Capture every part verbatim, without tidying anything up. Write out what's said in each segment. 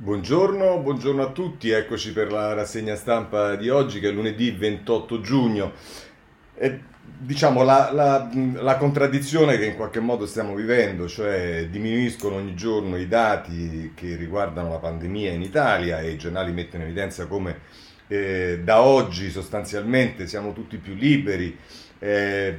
Buongiorno, buongiorno a tutti, eccoci per la rassegna stampa di oggi che è lunedì ventotto giugno. E, diciamo la, la, la contraddizione che in qualche modo stiamo vivendo, cioè diminuiscono ogni giorno i dati che riguardano la pandemia in Italia e i giornali mettono in evidenza come eh, da oggi sostanzialmente siamo tutti più liberi, eh,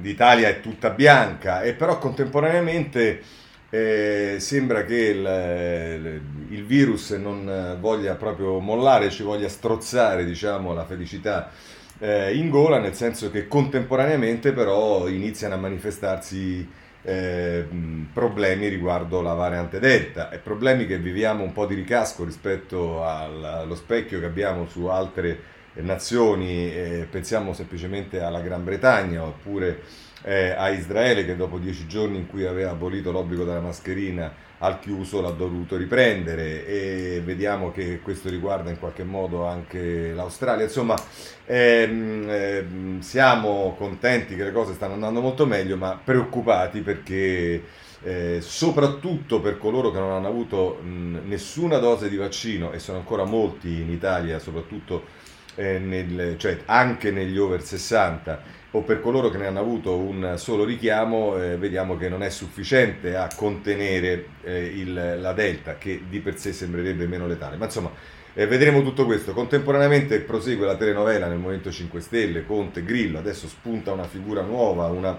l'Italia è tutta bianca e però contemporaneamente Eh, sembra che il, il virus non voglia proprio mollare, ci voglia strozzare, diciamo, la felicità eh, in gola, nel senso che contemporaneamente però iniziano a manifestarsi eh, problemi riguardo la variante Delta, e problemi che viviamo un po' di ricasco rispetto al, allo specchio che abbiamo su altre nazioni, eh, pensiamo semplicemente alla Gran Bretagna oppure Eh, a Israele, che dopo dieci giorni in cui aveva abolito l'obbligo della mascherina al chiuso l'ha dovuto riprendere, e vediamo che questo riguarda in qualche modo anche l'Australia. Insomma, ehm, ehm, siamo contenti che le cose stanno andando molto meglio, ma preoccupati perché eh, soprattutto per coloro che non hanno avuto mh, nessuna dose di vaccino, e sono ancora molti in Italia, soprattutto Eh, nel, cioè anche negli over sessanta, o per coloro che ne hanno avuto un solo richiamo, eh, vediamo che non è sufficiente a contenere eh, il, la Delta, che di per sé sembrerebbe meno letale. Ma insomma, eh, vedremo tutto questo. Contemporaneamente prosegue la telenovela nel Movimento cinque Stelle, Conte, Grillo, adesso spunta una figura nuova, una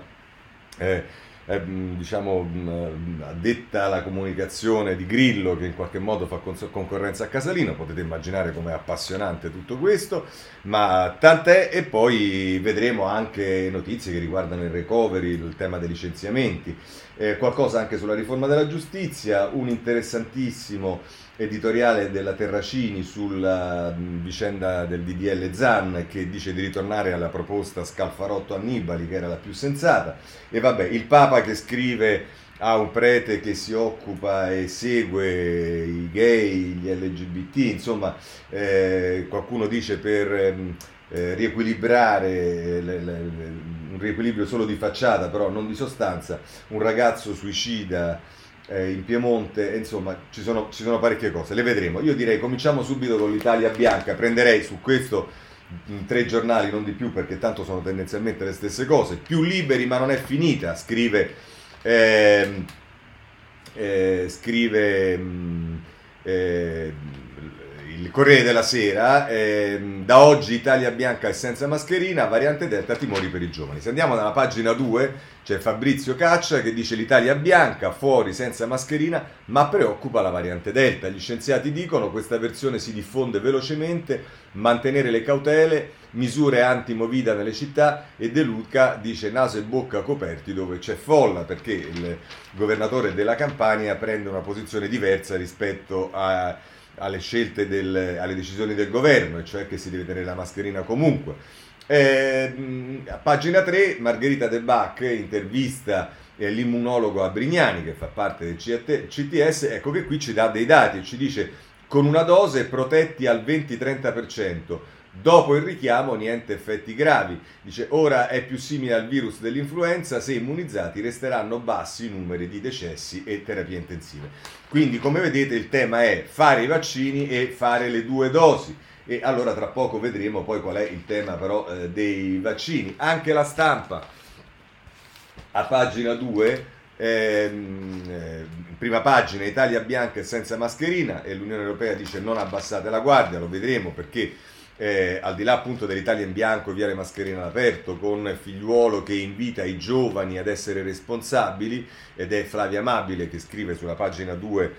eh, Eh, diciamo addetta alla comunicazione di Grillo, che in qualche modo fa cons- concorrenza a Casalino. Potete immaginare com'è appassionante tutto questo, ma tant'è. E poi vedremo anche notizie che riguardano il recovery, il tema dei licenziamenti, eh, qualcosa anche sulla riforma della giustizia, un interessantissimo editoriale della Terracini sulla mh, vicenda del D D L Zan, che dice di ritornare alla proposta Scalfarotto-Annibali, che era la più sensata, e vabbè, il Papa che scrive a un prete che si occupa e segue i gay, gli L G B T, insomma, eh, qualcuno dice per eh, riequilibrare le, le, un riequilibrio solo di facciata, però non di sostanza, un ragazzo suicida in Piemonte, insomma ci sono, ci sono parecchie cose, le vedremo. Io direi cominciamo subito con l'Italia bianca, prenderei su questo tre giornali, non di più, perché tanto sono tendenzialmente le stesse cose. Più liberi ma non è finita, scrive eh, eh, scrive eh, il Corriere della Sera, eh, da oggi Italia bianca è senza mascherina, variante Delta, timori per i giovani. Se andiamo dalla pagina due c'è Fabrizio Caccia che dice: l'Italia bianca, fuori senza mascherina, ma preoccupa la variante Delta. Gli scienziati dicono questa versione si diffonde velocemente, mantenere le cautele, misure anti-Movida nelle città. E De Luca dice: naso e bocca coperti dove c'è folla, perché il governatore della Campania prende una posizione diversa rispetto a, alle scelte, del, alle decisioni del governo, e cioè che si deve tenere la mascherina comunque. Eh, a pagina tre Margherita De Bach intervista eh, l'immunologo Abrignani, che fa parte del C T S, ecco che qui ci dà dei dati e ci dice: con una dose protetti al venti-trenta per cento, dopo il richiamo niente effetti gravi. Dice: ora è più simile al virus dell'influenza, se immunizzati resteranno bassi i numeri di decessi e terapie intensive. Quindi, come vedete, il tema è fare i vaccini e fare le due dosi. E allora tra poco vedremo poi qual è il tema però eh, dei vaccini. Anche La Stampa a pagina due, ehm, eh, prima pagina, Italia bianca e senza mascherina, e l'Unione Europea dice non abbassate la guardia. Lo vedremo perché eh, al di là appunto dell'Italia in bianco, via le mascherine all'aperto, con Figliuolo che invita i giovani ad essere responsabili, ed è Flavia Amabile che scrive sulla pagina due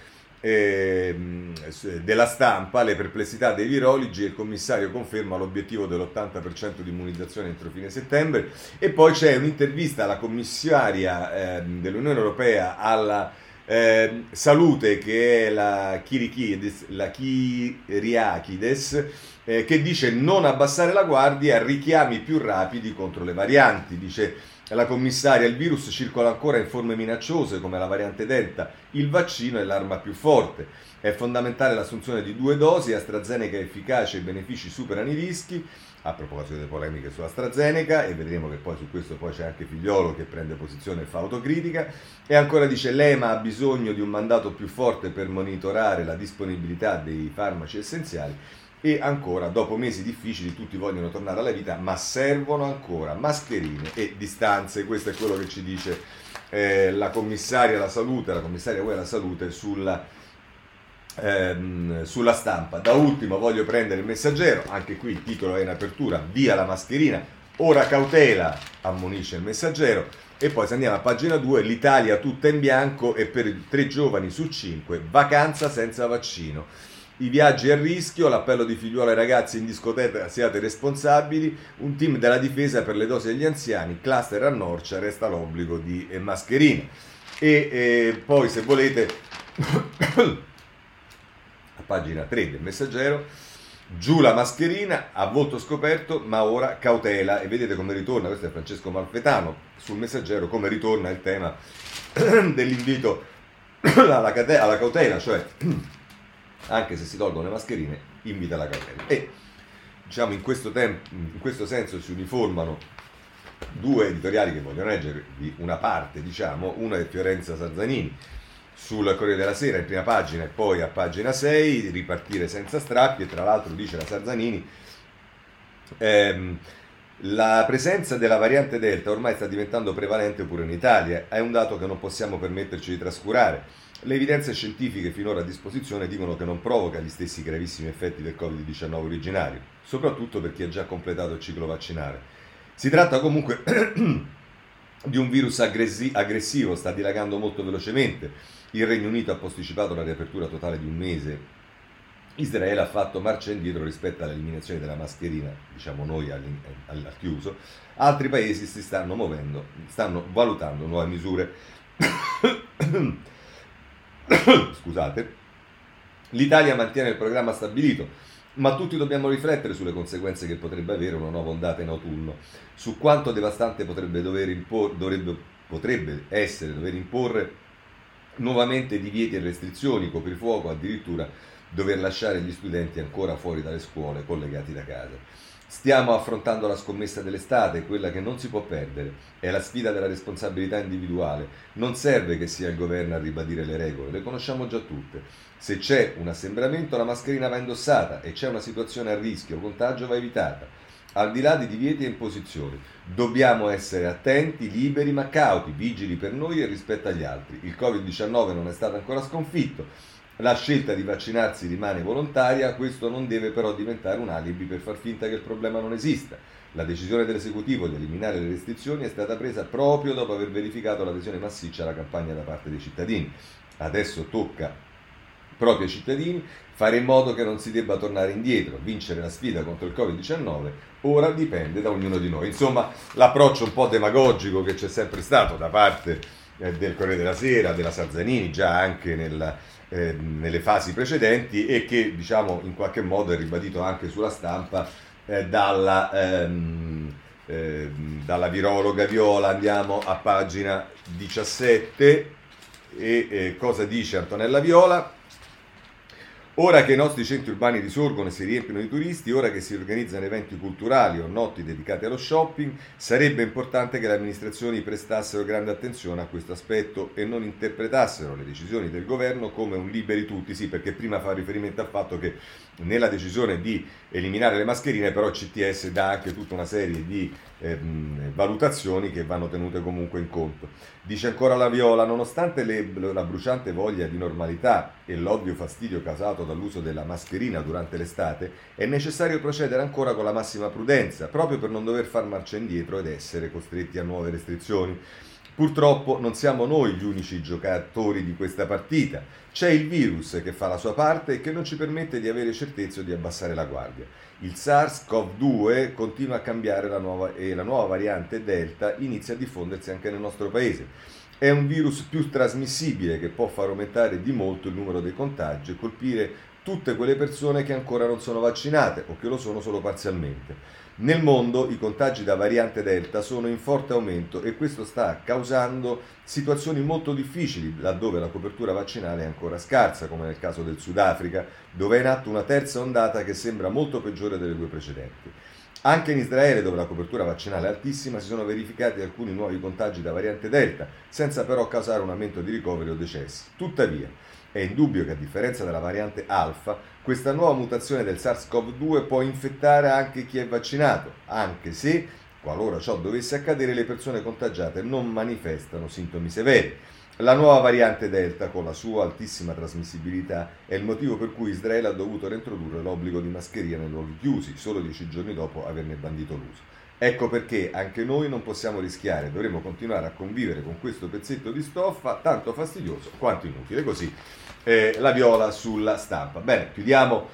della Stampa: le perplessità dei virologi, e il commissario conferma l'obiettivo dell'ottanta per cento di immunizzazione entro fine settembre. E poi c'è un'intervista alla commissaria eh, dell'Unione Europea alla eh, salute, che è la Kyriakides, la Kyriakides eh, che dice non abbassare la guardia, richiami più rapidi contro le varianti. Dice la commissaria: il virus circola ancora in forme minacciose come la variante Delta, il vaccino è l'arma più forte, è fondamentale l'assunzione di due dosi, AstraZeneca è efficace, i benefici superano i rischi, a proposito delle polemiche su AstraZeneca, e vedremo che poi su questo poi c'è anche Figliolo che prende posizione e fa autocritica. E ancora dice: l'E M A ha bisogno di un mandato più forte per monitorare la disponibilità dei farmaci essenziali. E ancora, dopo mesi difficili, tutti vogliono tornare alla vita, ma servono ancora mascherine e distanze. Questo è quello che ci dice eh, la commissaria alla salute, la commissaria UE alla salute sulla Ehm, sulla stampa. Da ultimo voglio prendere il Messaggero, anche qui il titolo è in apertura: via la mascherina, ora cautela, ammonisce il Messaggero. E poi se andiamo a pagina due, l'Italia tutta in bianco e per tre giovani su cinque vacanza senza vaccino, i viaggi a rischio, l'appello di Figliuolo ai ragazzi in discoteca: siate responsabili. Un team della difesa per le dosi agli anziani, cluster a Norcia, resta l'obbligo di eh, mascherina. E eh, poi se volete pagina tre del Messaggero: giù la mascherina, a volto scoperto, ma ora cautela. E vedete come ritorna, questo è Francesco Malfetano sul Messaggero, come ritorna il tema dell'invito alla, cate- alla cautela, cioè anche se si tolgono le mascherine, invita alla cautela. E diciamo in questo, temp- in questo senso si uniformano due editoriali che vogliono leggere di una parte, diciamo, una è Fiorenza Sarzanini sul Corriere della Sera, in prima pagina, e poi a pagina sei, ripartire senza strappi. E tra l'altro dice la Sarzanini: ehm, la presenza della variante Delta ormai sta diventando prevalente pure in Italia, è un dato che non possiamo permetterci di trascurare. Le evidenze scientifiche finora a disposizione dicono che non provoca gli stessi gravissimi effetti del covid diciannove originario, soprattutto per chi ha già completato il ciclo vaccinale. Si tratta comunque di un virus aggressi- aggressivo, sta dilagando molto velocemente. Il Regno Unito ha posticipato la riapertura totale di un mese. Israele ha fatto marcia indietro rispetto all'eliminazione della mascherina, diciamo noi al, al chiuso. Altri paesi si stanno muovendo, stanno valutando nuove misure. Scusate. L'Italia mantiene il programma stabilito, ma tutti dobbiamo riflettere sulle conseguenze che potrebbe avere una nuova ondata in autunno, su quanto devastante potrebbe dover impor- dovrebbe, potrebbe essere dover imporre nuovamente divieti e restrizioni, coprifuoco, addirittura dover lasciare gli studenti ancora fuori dalle scuole, collegati da casa. Stiamo affrontando la scommessa dell'estate, quella che non si può perdere, è la sfida della responsabilità individuale. Non serve che sia il governo a ribadire le regole, le conosciamo già tutte. Se c'è un assembramento, la mascherina va indossata, e c'è una situazione a rischio, contagio, va evitata, al di là di divieti e imposizioni. Dobbiamo essere attenti, liberi ma cauti, vigili per noi e rispetto agli altri. Il covid diciannove non è stato ancora sconfitto. La scelta di vaccinarsi rimane volontaria, questo non deve però diventare un alibi per far finta che il problema non esista. La decisione dell'esecutivo di eliminare le restrizioni è stata presa proprio dopo aver verificato l'adesione massiccia alla campagna da parte dei cittadini. Adesso tocca proprio ai cittadini fare in modo che non si debba tornare indietro. Vincere la sfida contro il covid diciannove ora dipende da ognuno di noi. Insomma, l'approccio un po' demagogico che c'è sempre stato da parte eh, del Corriere della Sera, della Sarzanini, già anche nella Eh, nelle fasi precedenti, e che diciamo in qualche modo è ribadito anche sulla stampa eh, dalla, ehm, eh, dalla virologa Viola. Andiamo a pagina diciassette e eh, cosa dice Antonella Viola? Ora che i nostri centri urbani risorgono e si riempiono di turisti, ora che si organizzano eventi culturali o notti dedicate allo shopping, sarebbe importante che le amministrazioni prestassero grande attenzione a questo aspetto e non interpretassero le decisioni del governo come un liberi tutti. Sì, perché prima fa riferimento al fatto che nella decisione di eliminare le mascherine però il C T S dà anche tutta una serie di ehm, valutazioni che vanno tenute comunque in conto. Dice ancora la Viola: nonostante le, la bruciante voglia di normalità e l'ovvio fastidio causato dall'uso della mascherina durante l'estate, è necessario procedere ancora con la massima prudenza, proprio per non dover far marcia indietro ed essere costretti a nuove restrizioni. Purtroppo non siamo noi gli unici giocatori di questa partita, c'è il virus che fa la sua parte e che non ci permette di avere certezza o di abbassare la guardia. Il SARS-CoV due continua a cambiare la nuova, e la nuova variante Delta inizia a diffondersi anche nel nostro paese. È un virus più trasmissibile che può far aumentare di molto il numero dei contagi e colpire tutte quelle persone che ancora non sono vaccinate o che lo sono solo parzialmente. Nel mondo i contagi da variante Delta sono in forte aumento e questo sta causando situazioni molto difficili laddove la copertura vaccinale è ancora scarsa, come nel caso del Sudafrica, dove è in atto una terza ondata che sembra molto peggiore delle due precedenti. Anche in Israele, dove la copertura vaccinale è altissima, si sono verificati alcuni nuovi contagi da variante Delta, senza però causare un aumento di ricoveri o decessi. Tuttavia, è indubbio che, a differenza della variante Alfa, questa nuova mutazione del SARS-CoV due può infettare anche chi è vaccinato, anche se, qualora ciò dovesse accadere, le persone contagiate non manifestano sintomi severi. La nuova variante Delta, con la sua altissima trasmissibilità, è il motivo per cui Israele ha dovuto reintrodurre l'obbligo di mascherina nei luoghi chiusi, solo dieci giorni dopo averne bandito l'uso. Ecco perché anche noi non possiamo rischiare, dovremo continuare a convivere con questo pezzetto di stoffa, tanto fastidioso quanto inutile. Così eh, la Viola sulla Stampa. Bene, chiudiamo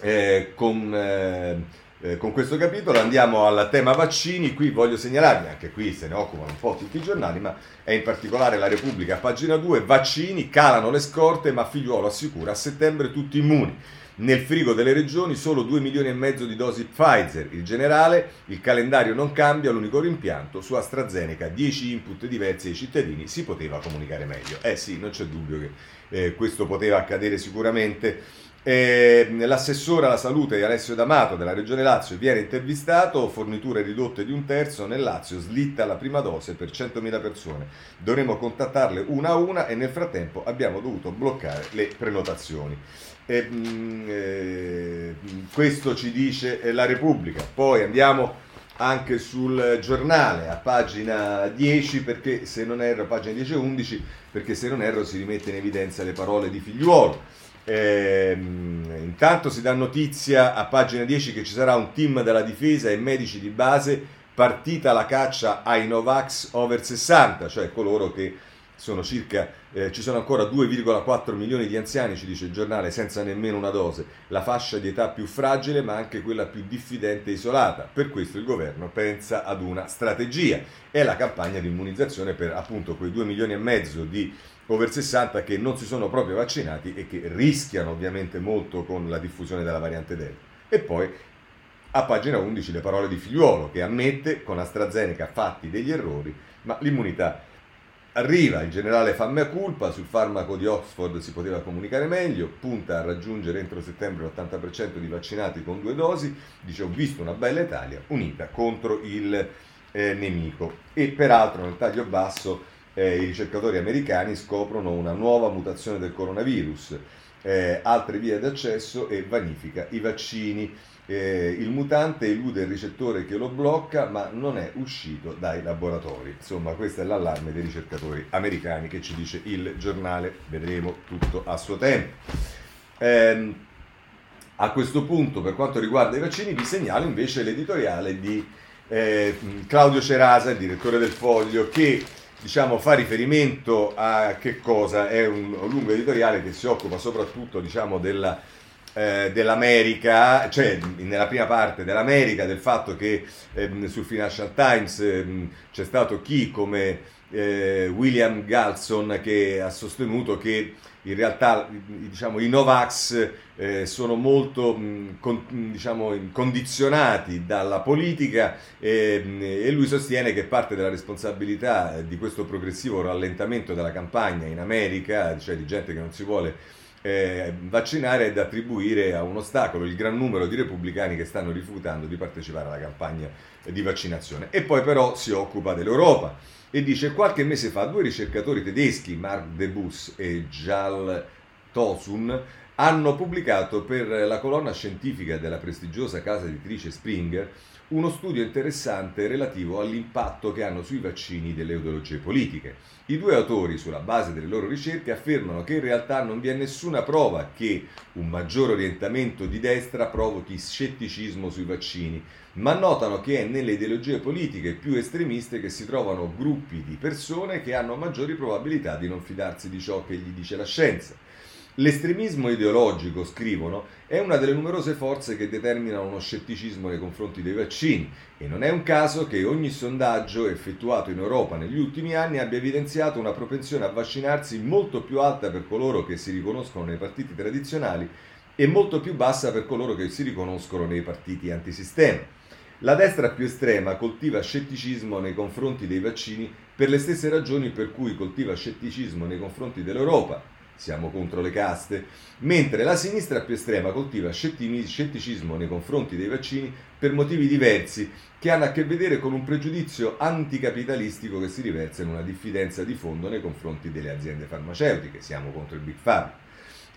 eh, con... Eh, Eh, con questo capitolo andiamo al tema vaccini. Qui voglio segnalarvi, anche qui se ne occupano un po' tutti i giornali, ma è in particolare la Repubblica, pagina due, vaccini, calano le scorte ma Figliuolo assicura a settembre tutti immuni. Nel frigo delle regioni solo due milioni e mezzo di dosi Pfizer, il generale, il calendario non cambia, l'unico rimpianto su AstraZeneca, dieci input diversi ai cittadini, si poteva comunicare meglio. Eh sì, non c'è dubbio che eh, questo poteva accadere sicuramente. Eh, l'assessore alla salute Alessio D'Amato della Regione Lazio viene intervistato, forniture ridotte di un terzo, nel Lazio slitta la prima dose per centomila persone, dovremo contattarle una a una e nel frattempo abbiamo dovuto bloccare le prenotazioni. Eh, eh, questo ci dice La Repubblica. Poi andiamo anche sul Giornale a pagina dieci, perché se non erro, pagina dieci undici, perché se non erro si rimette in evidenza le parole di Figliuolo. Eh, intanto si dà notizia a pagina dieci che ci sarà un team della difesa e medici di base, partita la caccia ai Novax over sessanta, cioè coloro che sono circa, eh, ci sono ancora due virgola quattro milioni di anziani, ci dice il Giornale, senza nemmeno una dose, la fascia di età più fragile ma anche quella più diffidente e isolata. Per questo il governo pensa ad una strategia, è la campagna di immunizzazione per appunto quei due milioni e mezzo di over sessanta che non si sono proprio vaccinati e che rischiano ovviamente molto con la diffusione della variante Delta. E poi a pagina undici le parole di Figliuolo, che ammette con AstraZeneca fatti degli errori ma l'immunità arriva. Il generale fa mea culpa, sul farmaco di Oxford si poteva comunicare meglio, punta a raggiungere entro settembre l'ottanta per cento di vaccinati con due dosi, dice ho visto una bella Italia unita contro il eh, nemico. E peraltro nel taglio basso Eh, i ricercatori americani scoprono una nuova mutazione del coronavirus, eh, altre vie d'accesso e vanifica i vaccini. Eh, il mutante elude il recettore che lo blocca ma non è uscito dai laboratori. Insomma, questo è l'allarme dei ricercatori americani che ci dice il Giornale. Vedremo tutto a suo tempo. Eh, a questo punto, per quanto riguarda i vaccini, vi segnalo invece l'editoriale di eh, Claudio Cerasa, il direttore del Foglio, che diciamo fa riferimento a che cosa? È un lungo editoriale che si occupa soprattutto diciamo della, eh, dell'America, cioè nella prima parte dell'America, del fatto che eh, sul Financial Times eh, c'è stato chi come eh, William Galson che ha sostenuto che in realtà diciamo, i Novax eh, sono molto mh, con, diciamo, condizionati dalla politica eh, e lui sostiene che parte della responsabilità di questo progressivo rallentamento della campagna in America, cioè di gente che non si vuole eh, vaccinare, è da attribuire a un ostacolo il gran numero di repubblicani che stanno rifiutando di partecipare alla campagna di vaccinazione. E poi però si occupa dell'Europa e dice: qualche mese fa due ricercatori tedeschi, Mark Debus e Jal Tosun, hanno pubblicato per la colonna scientifica della prestigiosa casa editrice Springer uno studio interessante relativo all'impatto che hanno sui vaccini delle ideologie politiche. I due autori, sulla base delle loro ricerche, affermano che in realtà non vi è nessuna prova che un maggior orientamento di destra provochi scetticismo sui vaccini, ma notano che è nelle ideologie politiche più estremiste che si trovano gruppi di persone che hanno maggiori probabilità di non fidarsi di ciò che gli dice la scienza. L'estremismo ideologico, scrivono, è una delle numerose forze che determina uno scetticismo nei confronti dei vaccini e non è un caso che ogni sondaggio effettuato in Europa negli ultimi anni abbia evidenziato una propensione a vaccinarsi molto più alta per coloro che si riconoscono nei partiti tradizionali e molto più bassa per coloro che si riconoscono nei partiti antisistema. La destra più estrema coltiva scetticismo nei confronti dei vaccini per le stesse ragioni per cui coltiva scetticismo nei confronti dell'Europa. siamo contro le caste, mentre la sinistra più estrema coltiva scetticismo nei confronti dei vaccini per motivi diversi che hanno a che vedere con un pregiudizio anticapitalistico che si riversa in una diffidenza di fondo nei confronti delle aziende farmaceutiche, siamo contro il Big Pharma.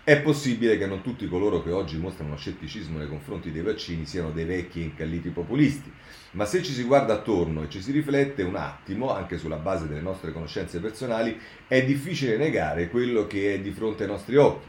È possibile che non tutti coloro che oggi mostrano scetticismo nei confronti dei vaccini siano dei vecchi e incalliti populisti, ma se ci si guarda attorno e ci si riflette un attimo, anche sulla base delle nostre conoscenze personali, è difficile negare quello che è di fronte ai nostri occhi.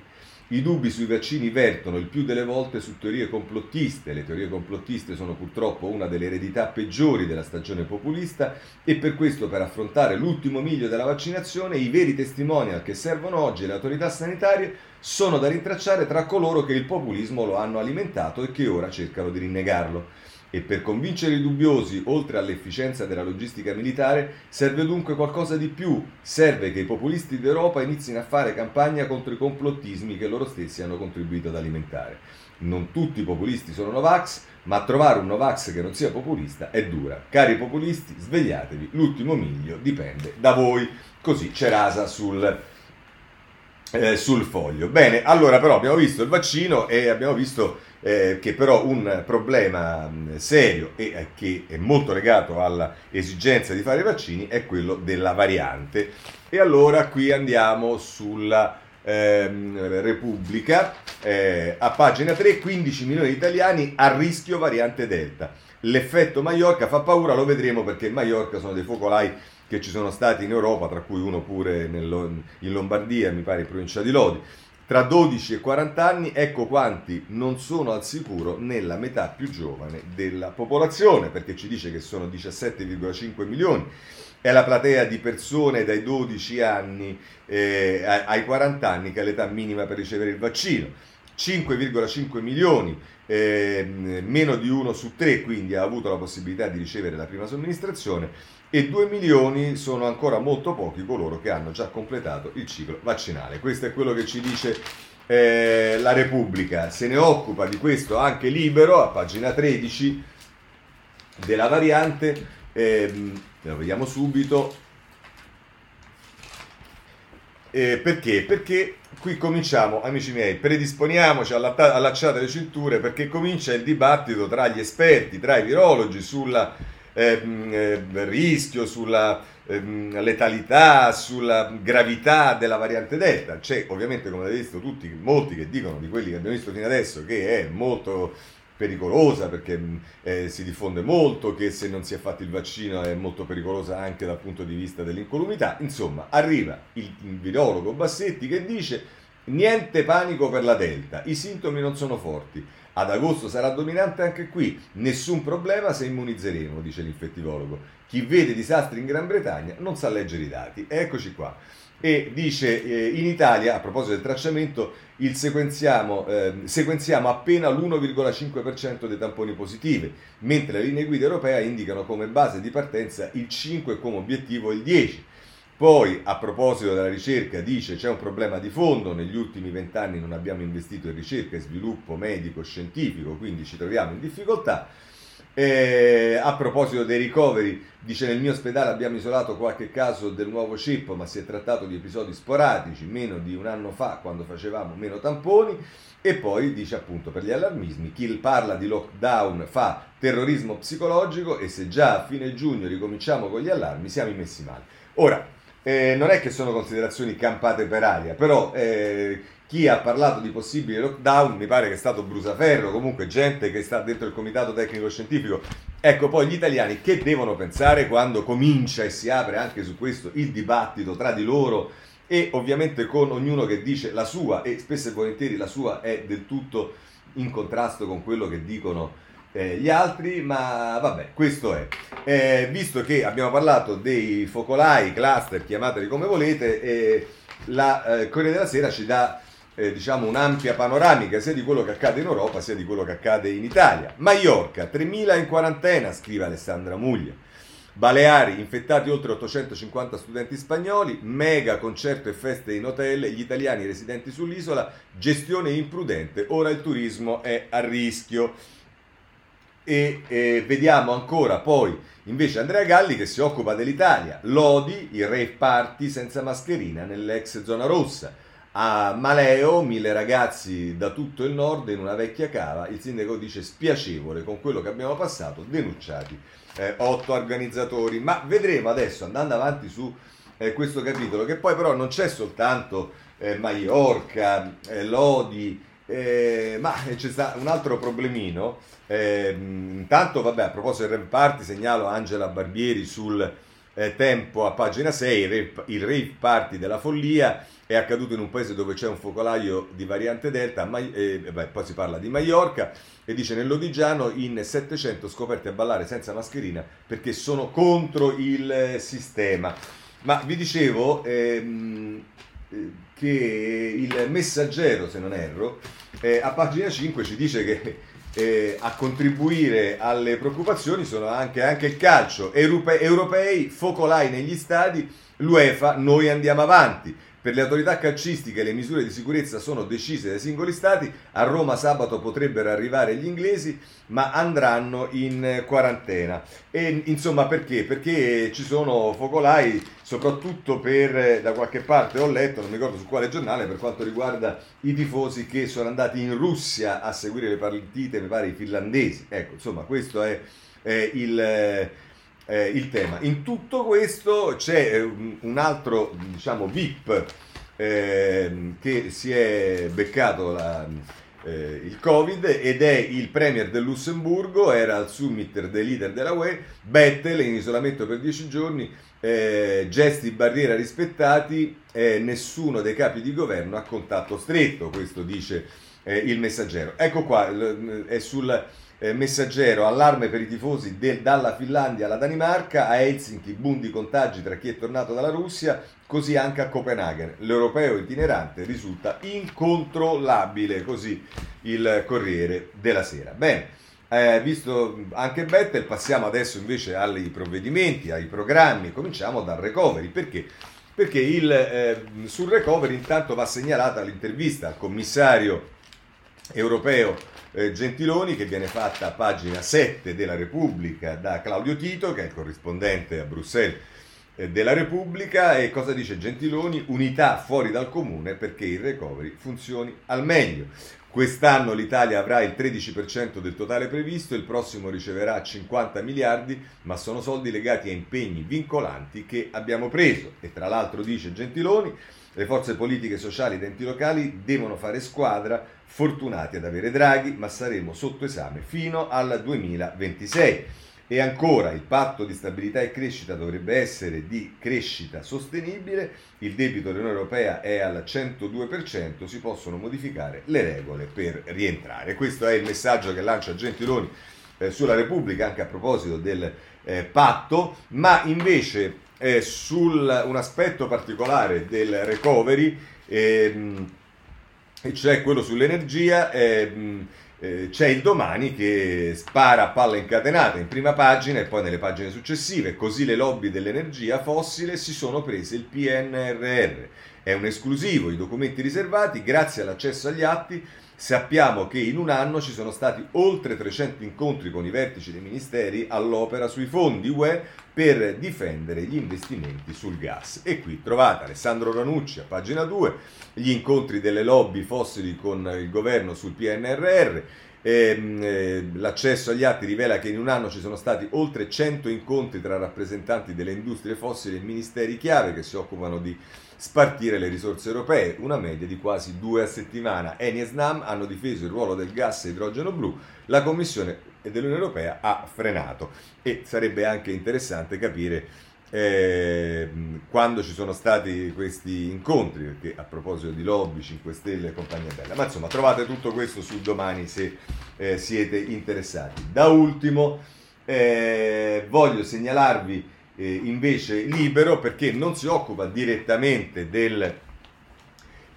I dubbi sui vaccini vertono il più delle volte su teorie complottiste. Le teorie complottiste sono purtroppo una delle eredità peggiori della stagione populista e per questo, per affrontare l'ultimo miglio della vaccinazione, i veri testimonial che servono oggi alle autorità sanitarie sono da rintracciare tra coloro che il populismo lo hanno alimentato e che ora cercano di rinnegarlo. E per convincere i dubbiosi, oltre all'efficienza della logistica militare, serve dunque qualcosa di più. Serve che i populisti d'Europa inizino a fare campagna contro i complottismi che loro stessi hanno contribuito ad alimentare. Non tutti i populisti sono Novax, ma trovare un Novax che non sia populista è dura. Cari populisti, svegliatevi, l'ultimo miglio dipende da voi. Così c'è rasa sul... Eh, sul foglio. Bene, allora però abbiamo visto il vaccino e abbiamo visto eh, che però un problema mh, serio e eh, che è molto legato alla esigenza di fare i vaccini è quello della variante. E allora qui andiamo sulla ehm, Repubblica, eh, a pagina tre, quindici milioni di italiani a rischio variante Delta. L'effetto Maiorca fa paura, lo vedremo perché in Maiorca sono dei focolai che ci sono stati in Europa, tra cui uno pure in Lombardia, mi pare in provincia di Lodi. Tra dodici e quaranta anni, ecco quanti non sono al sicuro nella metà più giovane della popolazione, perché ci dice che sono diciassette virgola cinque milioni. È la platea di persone dai dodici anni eh, ai quaranta anni che è l'età minima per ricevere il vaccino. cinque virgola cinque milioni, eh, meno di uno su tre, quindi ha avuto la possibilità di ricevere la prima somministrazione, e due milioni sono ancora molto pochi coloro che hanno già completato il ciclo vaccinale. Questo è quello che ci dice eh, la Repubblica. Se ne occupa di questo anche Libero, a pagina tredici, della variante. Eh, lo vediamo subito. Eh, perché? Perché qui cominciamo, amici miei, predisponiamoci, all'atta- allacciate le cinture, perché comincia il dibattito tra gli esperti, tra i virologi, sulla... Eh, eh, rischio, sulla eh, letalità, sulla gravità della variante Delta. C'è ovviamente, come avete visto tutti, molti che dicono, di quelli che abbiamo visto fino adesso, che è molto pericolosa perché eh, si diffonde molto, che se non si è fatto il vaccino è molto pericolosa anche dal punto di vista dell'incolumità. Insomma, arriva il, il virologo Bassetti che dice niente panico per la Delta, i sintomi non sono forti. Ad agosto sarà dominante anche qui, nessun problema se immunizzeremo, dice l'infettivologo. Chi vede disastri in Gran Bretagna non sa leggere i dati. Eccoci qua. E dice eh, in Italia, a proposito del tracciamento, il sequenziamo, eh, sequenziamo appena l'uno virgola cinque per cento dei tamponi positivi, mentre le linee guida europee indicano come base di partenza il cinque e come obiettivo il dieci. Poi, a proposito della ricerca, dice c'è un problema di fondo, negli ultimi vent'anni non abbiamo investito in ricerca e sviluppo medico-scientifico, quindi ci troviamo in difficoltà. E a proposito dei ricoveri, dice nel mio ospedale abbiamo isolato qualche caso del nuovo ceppo, ma si è trattato di episodi sporadici, meno di un anno fa, quando facevamo meno tamponi. E poi dice appunto per gli allarmismi, chi parla di lockdown fa terrorismo psicologico e se già a fine giugno ricominciamo con gli allarmi siamo messi male. Ora, Eh, non è che sono considerazioni campate per aria, però eh, chi ha parlato di possibile lockdown mi pare che è stato Brusaferro, comunque gente che sta dentro il comitato tecnico scientifico. Ecco, poi gli italiani che devono pensare quando comincia e si apre anche su questo il dibattito tra di loro e ovviamente con ognuno che dice la sua, e spesso e volentieri la sua è del tutto in contrasto con quello che dicono Eh, gli altri, ma vabbè, questo è. Eh, visto che abbiamo parlato dei focolai, cluster, chiamateli come volete, eh, la eh, Corriere della Sera ci dà eh, diciamo un'ampia panoramica sia di quello che accade in Europa sia di quello che accade in Italia. Maiorca, tremila in quarantena, scrive Alessandra Muglia. Baleari, infettati oltre ottocentocinquanta studenti spagnoli, mega concerto e feste in hotel, gli italiani residenti sull'isola, gestione imprudente, ora il turismo è a rischio. E eh, vediamo ancora poi invece Andrea Galli che si occupa dell'Italia. Lodi, i rave party senza mascherina nell'ex zona rossa. A Maleo, mille ragazzi da tutto il nord in una vecchia cava, il sindaco dice spiacevole con quello che abbiamo passato, denunciati eh, otto organizzatori. Ma vedremo adesso, andando avanti su eh, questo capitolo, che poi però non c'è soltanto eh, Maiorca, eh, Lodi, eh, ma c'è sta un altro problemino. Eh, intanto, vabbè, a proposito del rave party, segnalo Angela Barbieri sul Eh, tempo a pagina sei, il rave, il rave party della follia è accaduto in un paese dove c'è un focolaio di variante Delta, ma, eh, beh, poi si parla di Maiorca, e dice nell'Odigiano in settecento scoperti a ballare senza mascherina perché sono contro il sistema. Ma vi dicevo ehm, che il Messaggero, se non erro, eh, a pagina cinque ci dice che Eh, a contribuire alle preoccupazioni sono anche, anche il calcio, Europe, europei, focolai negli stadi, l'UEFA, noi andiamo avanti. Per le autorità calcistiche le misure di sicurezza sono decise dai singoli stati, a Roma sabato potrebbero arrivare gli inglesi ma andranno in quarantena. E insomma, perché? Perché ci sono focolai soprattutto per, da qualche parte ho letto, non mi ricordo su quale giornale, per quanto riguarda i tifosi che sono andati in Russia a seguire le partite, mi pare i finlandesi. Ecco, insomma, questo è, è il... Eh, il tema. In tutto questo c'è un, un altro, diciamo, V I P eh, che si è beccato la, eh, il Covid, ed è il premier del Lussemburgo, era al summit dei leader della U E, Bettel in isolamento per dieci giorni, eh, gesti barriera rispettati, eh, nessuno dei capi di governo a contatto stretto, questo dice eh, il Messaggero. Ecco qua, l- è sul... Messaggero, allarme per i tifosi del, dalla Finlandia alla Danimarca, a Helsinki boom di contagi tra chi è tornato dalla Russia, così anche a Copenaghen. L'europeo itinerante risulta incontrollabile, così il Corriere della Sera. Bene, eh, visto anche Bettel, passiamo adesso invece ai provvedimenti, ai programmi, cominciamo dal recovery. Perché? Perché il, eh, sul recovery intanto va segnalata l'intervista al commissario europeo Eh, Gentiloni, che viene fatta a pagina sette della Repubblica da Claudio Tito, che è il corrispondente a Bruxelles eh, della Repubblica. E cosa dice Gentiloni? Unità fuori dal comune perché il recovery funzioni al meglio. Quest'anno l'Italia avrà il tredici per cento del totale previsto, il prossimo riceverà cinquanta miliardi, ma sono soldi legati a impegni vincolanti che abbiamo preso. E tra l'altro dice Gentiloni, le forze politiche, sociali ed enti locali devono fare squadra, fortunati ad avere Draghi, ma saremo sotto esame fino al duemilaventisei. E ancora, il patto di stabilità e crescita dovrebbe essere di crescita sostenibile, il debito dell'Unione Europea è al cento due per cento, si possono modificare le regole per rientrare. Questo è il messaggio che lancia Gentiloni eh, sulla Repubblica, anche a proposito del eh, patto, ma invece... Eh, su un aspetto particolare del recovery, ehm, c'è quello sull'energia, ehm, eh, c'è il Domani che spara a palle incatenate in prima pagina e poi nelle pagine successive. Così le lobby dell'energia fossile si sono prese il P N R R. È un esclusivo, i documenti riservati, grazie all'accesso agli atti. Sappiamo che in un anno ci sono stati oltre trecento incontri con i vertici dei ministeri all'opera sui fondi U E per difendere gli investimenti sul gas. E qui trovate Alessandro Ranucci a pagina due, gli incontri delle lobby fossili con il governo sul P N R R. Ehm, eh, l'accesso agli atti rivela che in un anno ci sono stati oltre cento incontri tra rappresentanti delle industrie fossili e ministeri chiave che si occupano di spartire le risorse europee, una media di quasi due a settimana. Eni e Snam hanno difeso il ruolo del gas e idrogeno blu, la Commissione dell'Unione Europea ha frenato. E sarebbe anche interessante capire eh, quando ci sono stati questi incontri, perché a proposito di lobby, cinque Stelle e compagnia bella. Ma insomma, trovate tutto questo sul Domani se eh, siete interessati. Da ultimo eh, voglio segnalarvi invece Libero, perché non si occupa direttamente del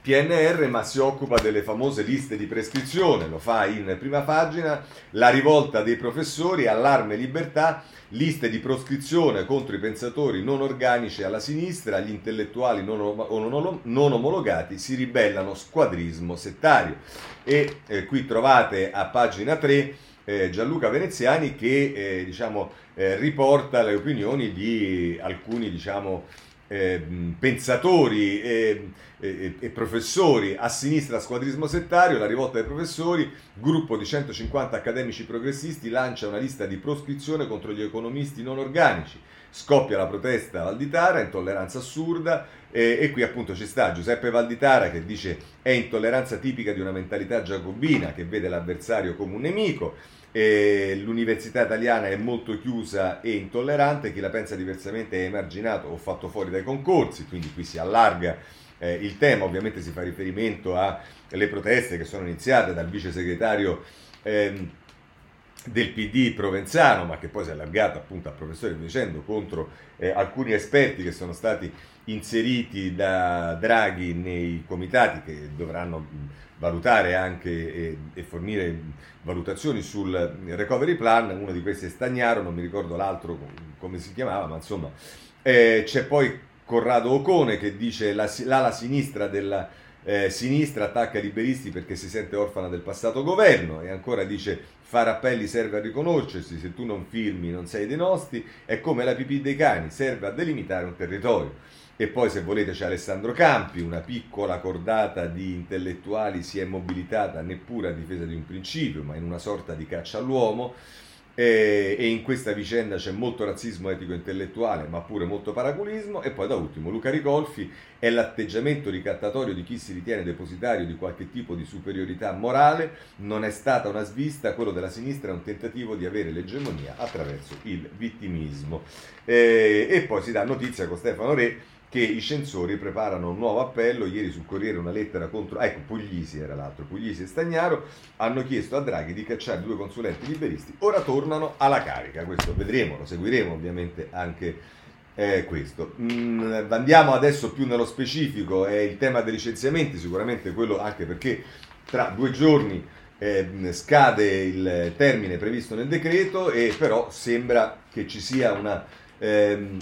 P N R ma si occupa delle famose liste di prescrizione, lo fa in prima pagina. La rivolta dei professori, allarme libertà, liste di proscrizione contro i pensatori non organici alla sinistra, gli intellettuali non, om- non omologati si ribellano, squadrismo settario. E eh, qui trovate a pagina tre Eh, Gianluca Veneziani che eh, diciamo eh, riporta le opinioni di alcuni, diciamo, eh, pensatori e, e, e professori a sinistra squadrismo settario, la rivolta dei professori, gruppo di centocinquanta accademici progressisti lancia una lista di proscrizione contro gli economisti non organici. Scoppia la protesta a Valditara, intolleranza assurda, eh, e qui appunto ci sta Giuseppe Valditara che dice è intolleranza tipica di una mentalità giacobina che vede l'avversario come un nemico, eh, l'università italiana è molto chiusa e intollerante, chi la pensa diversamente è emarginato o fatto fuori dai concorsi, quindi qui si allarga eh, il tema, ovviamente si fa riferimento alle proteste che sono iniziate dal vice segretario eh, del P D Provenzano, ma che poi si è allargata appunto al professore dicendo contro eh, alcuni esperti che sono stati inseriti da Draghi nei comitati che dovranno valutare anche e, e fornire valutazioni sul recovery plan. Uno di questi è Stagnaro, non mi ricordo l'altro come si chiamava, ma insomma eh, c'è poi Corrado Ocone che dice la, l'ala sinistra della Eh, sinistra attacca i liberisti perché si sente orfana del passato governo, e ancora dice fare appelli serve a riconoscersi, se tu non firmi non sei dei nostri, è come la pipì dei cani, serve a delimitare un territorio. E poi se volete c'è Alessandro Campi, una piccola cordata di intellettuali si è mobilitata neppure a difesa di un principio ma in una sorta di caccia all'uomo, eh, e in questa vicenda c'è molto razzismo etico-intellettuale ma pure molto paraculismo. E poi da ultimo Luca Ricolfi, è l'atteggiamento ricattatorio di chi si ritiene depositario di qualche tipo di superiorità morale, non è stata una svista, quello della sinistra è un tentativo di avere l'egemonia attraverso il vittimismo. Eh, e poi si dà notizia con Stefano Re che i censori preparano un nuovo appello, ieri sul Corriere una lettera contro, ah, ecco Puglisi era l'altro, Puglisi e Stagnaro hanno chiesto a Draghi di cacciare due consulenti liberisti, ora tornano alla carica, questo vedremo, lo seguiremo ovviamente anche eh, questo. Mm, andiamo adesso più nello specifico, è il tema dei licenziamenti, sicuramente quello anche perché tra due giorni eh, scade il termine previsto nel decreto, e però sembra che ci sia una... Ehm,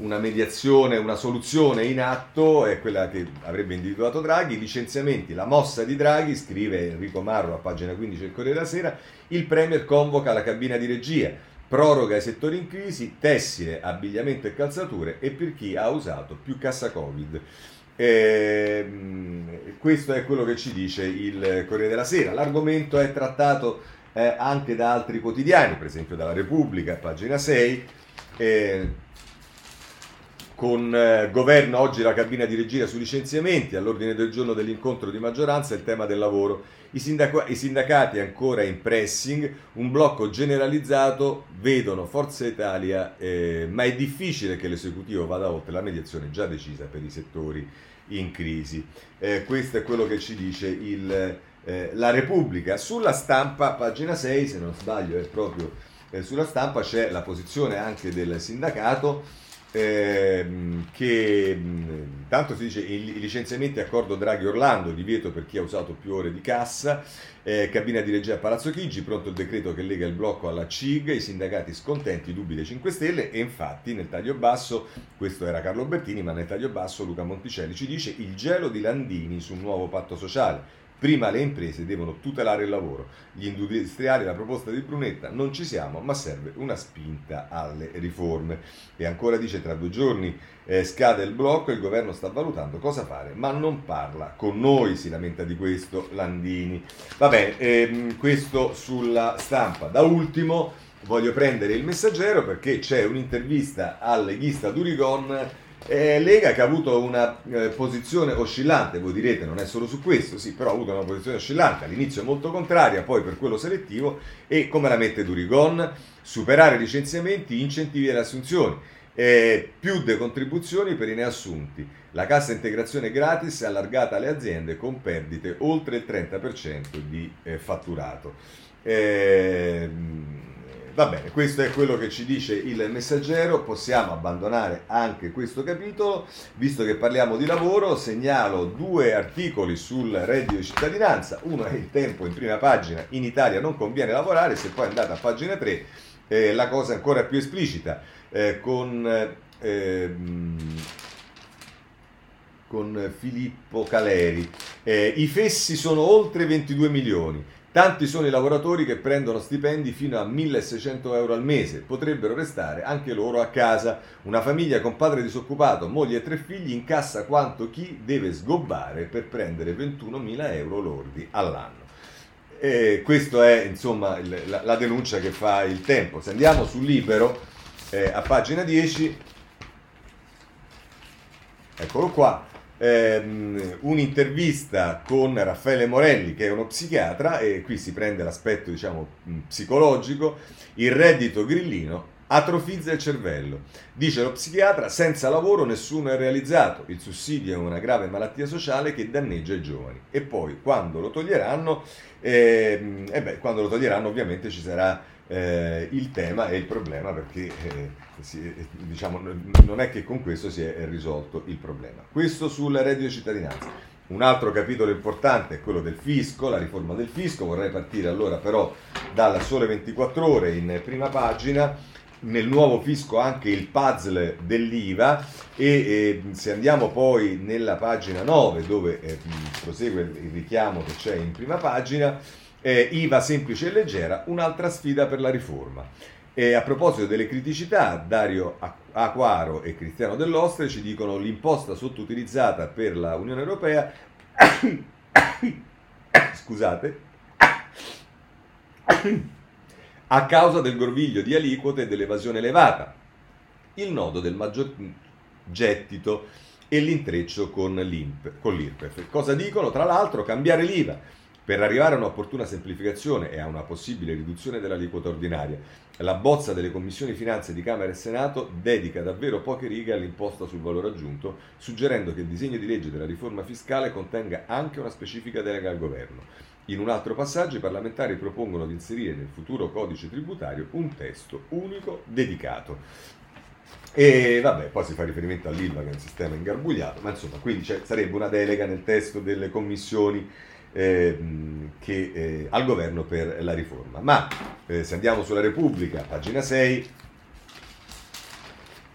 una mediazione, una soluzione in atto, è quella che avrebbe individuato Draghi, licenziamenti, la mossa di Draghi, scrive Enrico Marro a pagina quindici del Corriere della Sera, il Premier convoca la cabina di regia, proroga ai settori in crisi, tessile, abbigliamento e calzature e per chi ha usato più cassa Covid. Ehm, questo è quello che ci dice il Corriere della Sera, l'argomento è trattato eh, anche da altri quotidiani, per esempio dalla Repubblica, pagina sei, eh, con eh, governo oggi la cabina di regia sui licenziamenti, all'ordine del giorno dell'incontro di maggioranza il tema del lavoro, i, sindaco- i sindacati ancora in pressing, un blocco generalizzato, vedono Forza Italia, eh, ma è difficile che l'esecutivo vada oltre la mediazione già decisa per i settori in crisi. Eh, questo è quello che ci dice il, eh, la Repubblica. Sulla Stampa, pagina sei, se non sbaglio è proprio eh, sulla Stampa, c'è la posizione anche del sindacato, Eh, che tanto si dice i licenziamenti accordo Draghi-Orlando, divieto per chi ha usato più ore di cassa, eh, cabina di regia a Palazzo Chigi, pronto il decreto che lega il blocco alla C I G, i sindacati scontenti, dubbi dei cinque Stelle. E infatti nel taglio basso, questo era Carlo Bertini, ma nel taglio basso Luca Monticelli ci dice il gelo di Landini sul nuovo patto sociale, prima le imprese devono tutelare il lavoro, gli industriali, la proposta di Brunetta, non ci siamo ma serve una spinta alle riforme. E ancora dice tra due giorni eh, scade il blocco, il governo sta valutando cosa fare ma non parla con noi, si lamenta di questo Landini. Vabbè, ehm, questo sulla Stampa. Da ultimo voglio prendere il Messaggero perché c'è un'intervista al leghista Durigon, Eh, Lega che ha avuto una eh, posizione oscillante, voi direte non è solo su questo, sì, però ha avuto una posizione oscillante, all'inizio molto contraria, poi per quello selettivo. E come la mette Durigon? Superare licenziamenti, incentivi alle assunzioni, eh, più decontribuzioni per i neassunti, la cassa integrazione gratis allargata alle aziende con perdite oltre il trenta per cento di eh, fatturato. Eh, Va bene, questo è quello che ci dice il Messaggero, possiamo abbandonare anche questo capitolo, visto che parliamo di lavoro. Segnalo due articoli sul reddito di cittadinanza, uno è Il Tempo in prima pagina, in Italia non conviene lavorare, se poi andate a pagina tre eh, la cosa è ancora più esplicita, eh, con, eh, con Filippo Caleri, eh, i fessi sono oltre ventidue milioni. Tanti sono i lavoratori che prendono stipendi fino a milleseicento euro al mese, potrebbero restare anche loro a casa. Una famiglia con padre disoccupato, moglie e tre figli incassa quanto chi deve sgobbare per prendere ventunomila euro lordi all'anno. E questo è insomma la, la denuncia che fa Il Tempo. Se andiamo su Libero, eh, a pagina dieci, eccolo qua. Um, un'intervista con Raffaele Morelli, che è uno psichiatra, e qui si prende l'aspetto, diciamo, psicologico. Il reddito grillino atrofizza il cervello. Dice lo psichiatra: senza lavoro nessuno è realizzato, il sussidio è una grave malattia sociale che danneggia i giovani. E poi quando lo toglieranno, eh, eh beh, quando lo toglieranno ovviamente ci sarà eh, il tema e il problema, perché eh, si, eh, diciamo, non è che con questo si è risolto il problema. Questo sul reddito cittadinanza. Un altro capitolo importante è quello del fisco, la riforma del fisco. Vorrei partire allora però dal Sole ventiquattro Ore in prima pagina. Nel nuovo fisco anche il puzzle dell'I V A, e, e se andiamo poi nella pagina nove, dove eh, prosegue il richiamo che c'è in prima pagina, eh, I V A semplice e leggera, un'altra sfida per la riforma. E a proposito delle criticità, Dario Acquaro e Cristiano Dell'Ostre ci dicono: l'imposta sottoutilizzata per la Unione Europea scusate a causa del groviglio di aliquote e dell'evasione elevata, il nodo del maggior gettito e l'intreccio con, con l'I R P E F. Cosa dicono? Tra l'altro, cambiare l'I V A per arrivare a un'opportuna semplificazione e a una possibile riduzione dell'aliquota ordinaria. La bozza delle commissioni finanze di Camera e Senato dedica davvero poche righe all'imposta sul valore aggiunto, suggerendo che il disegno di legge della riforma fiscale contenga anche una specifica delega al governo. In un altro passaggio i parlamentari propongono di inserire nel futuro codice tributario un testo unico dedicato. E vabbè, poi si fa riferimento all'I V A, che è un sistema ingarbugliato, ma insomma, quindi sarebbe una delega nel testo delle commissioni eh, che, eh, al governo per la riforma. Ma eh, se andiamo sulla Repubblica, pagina sei,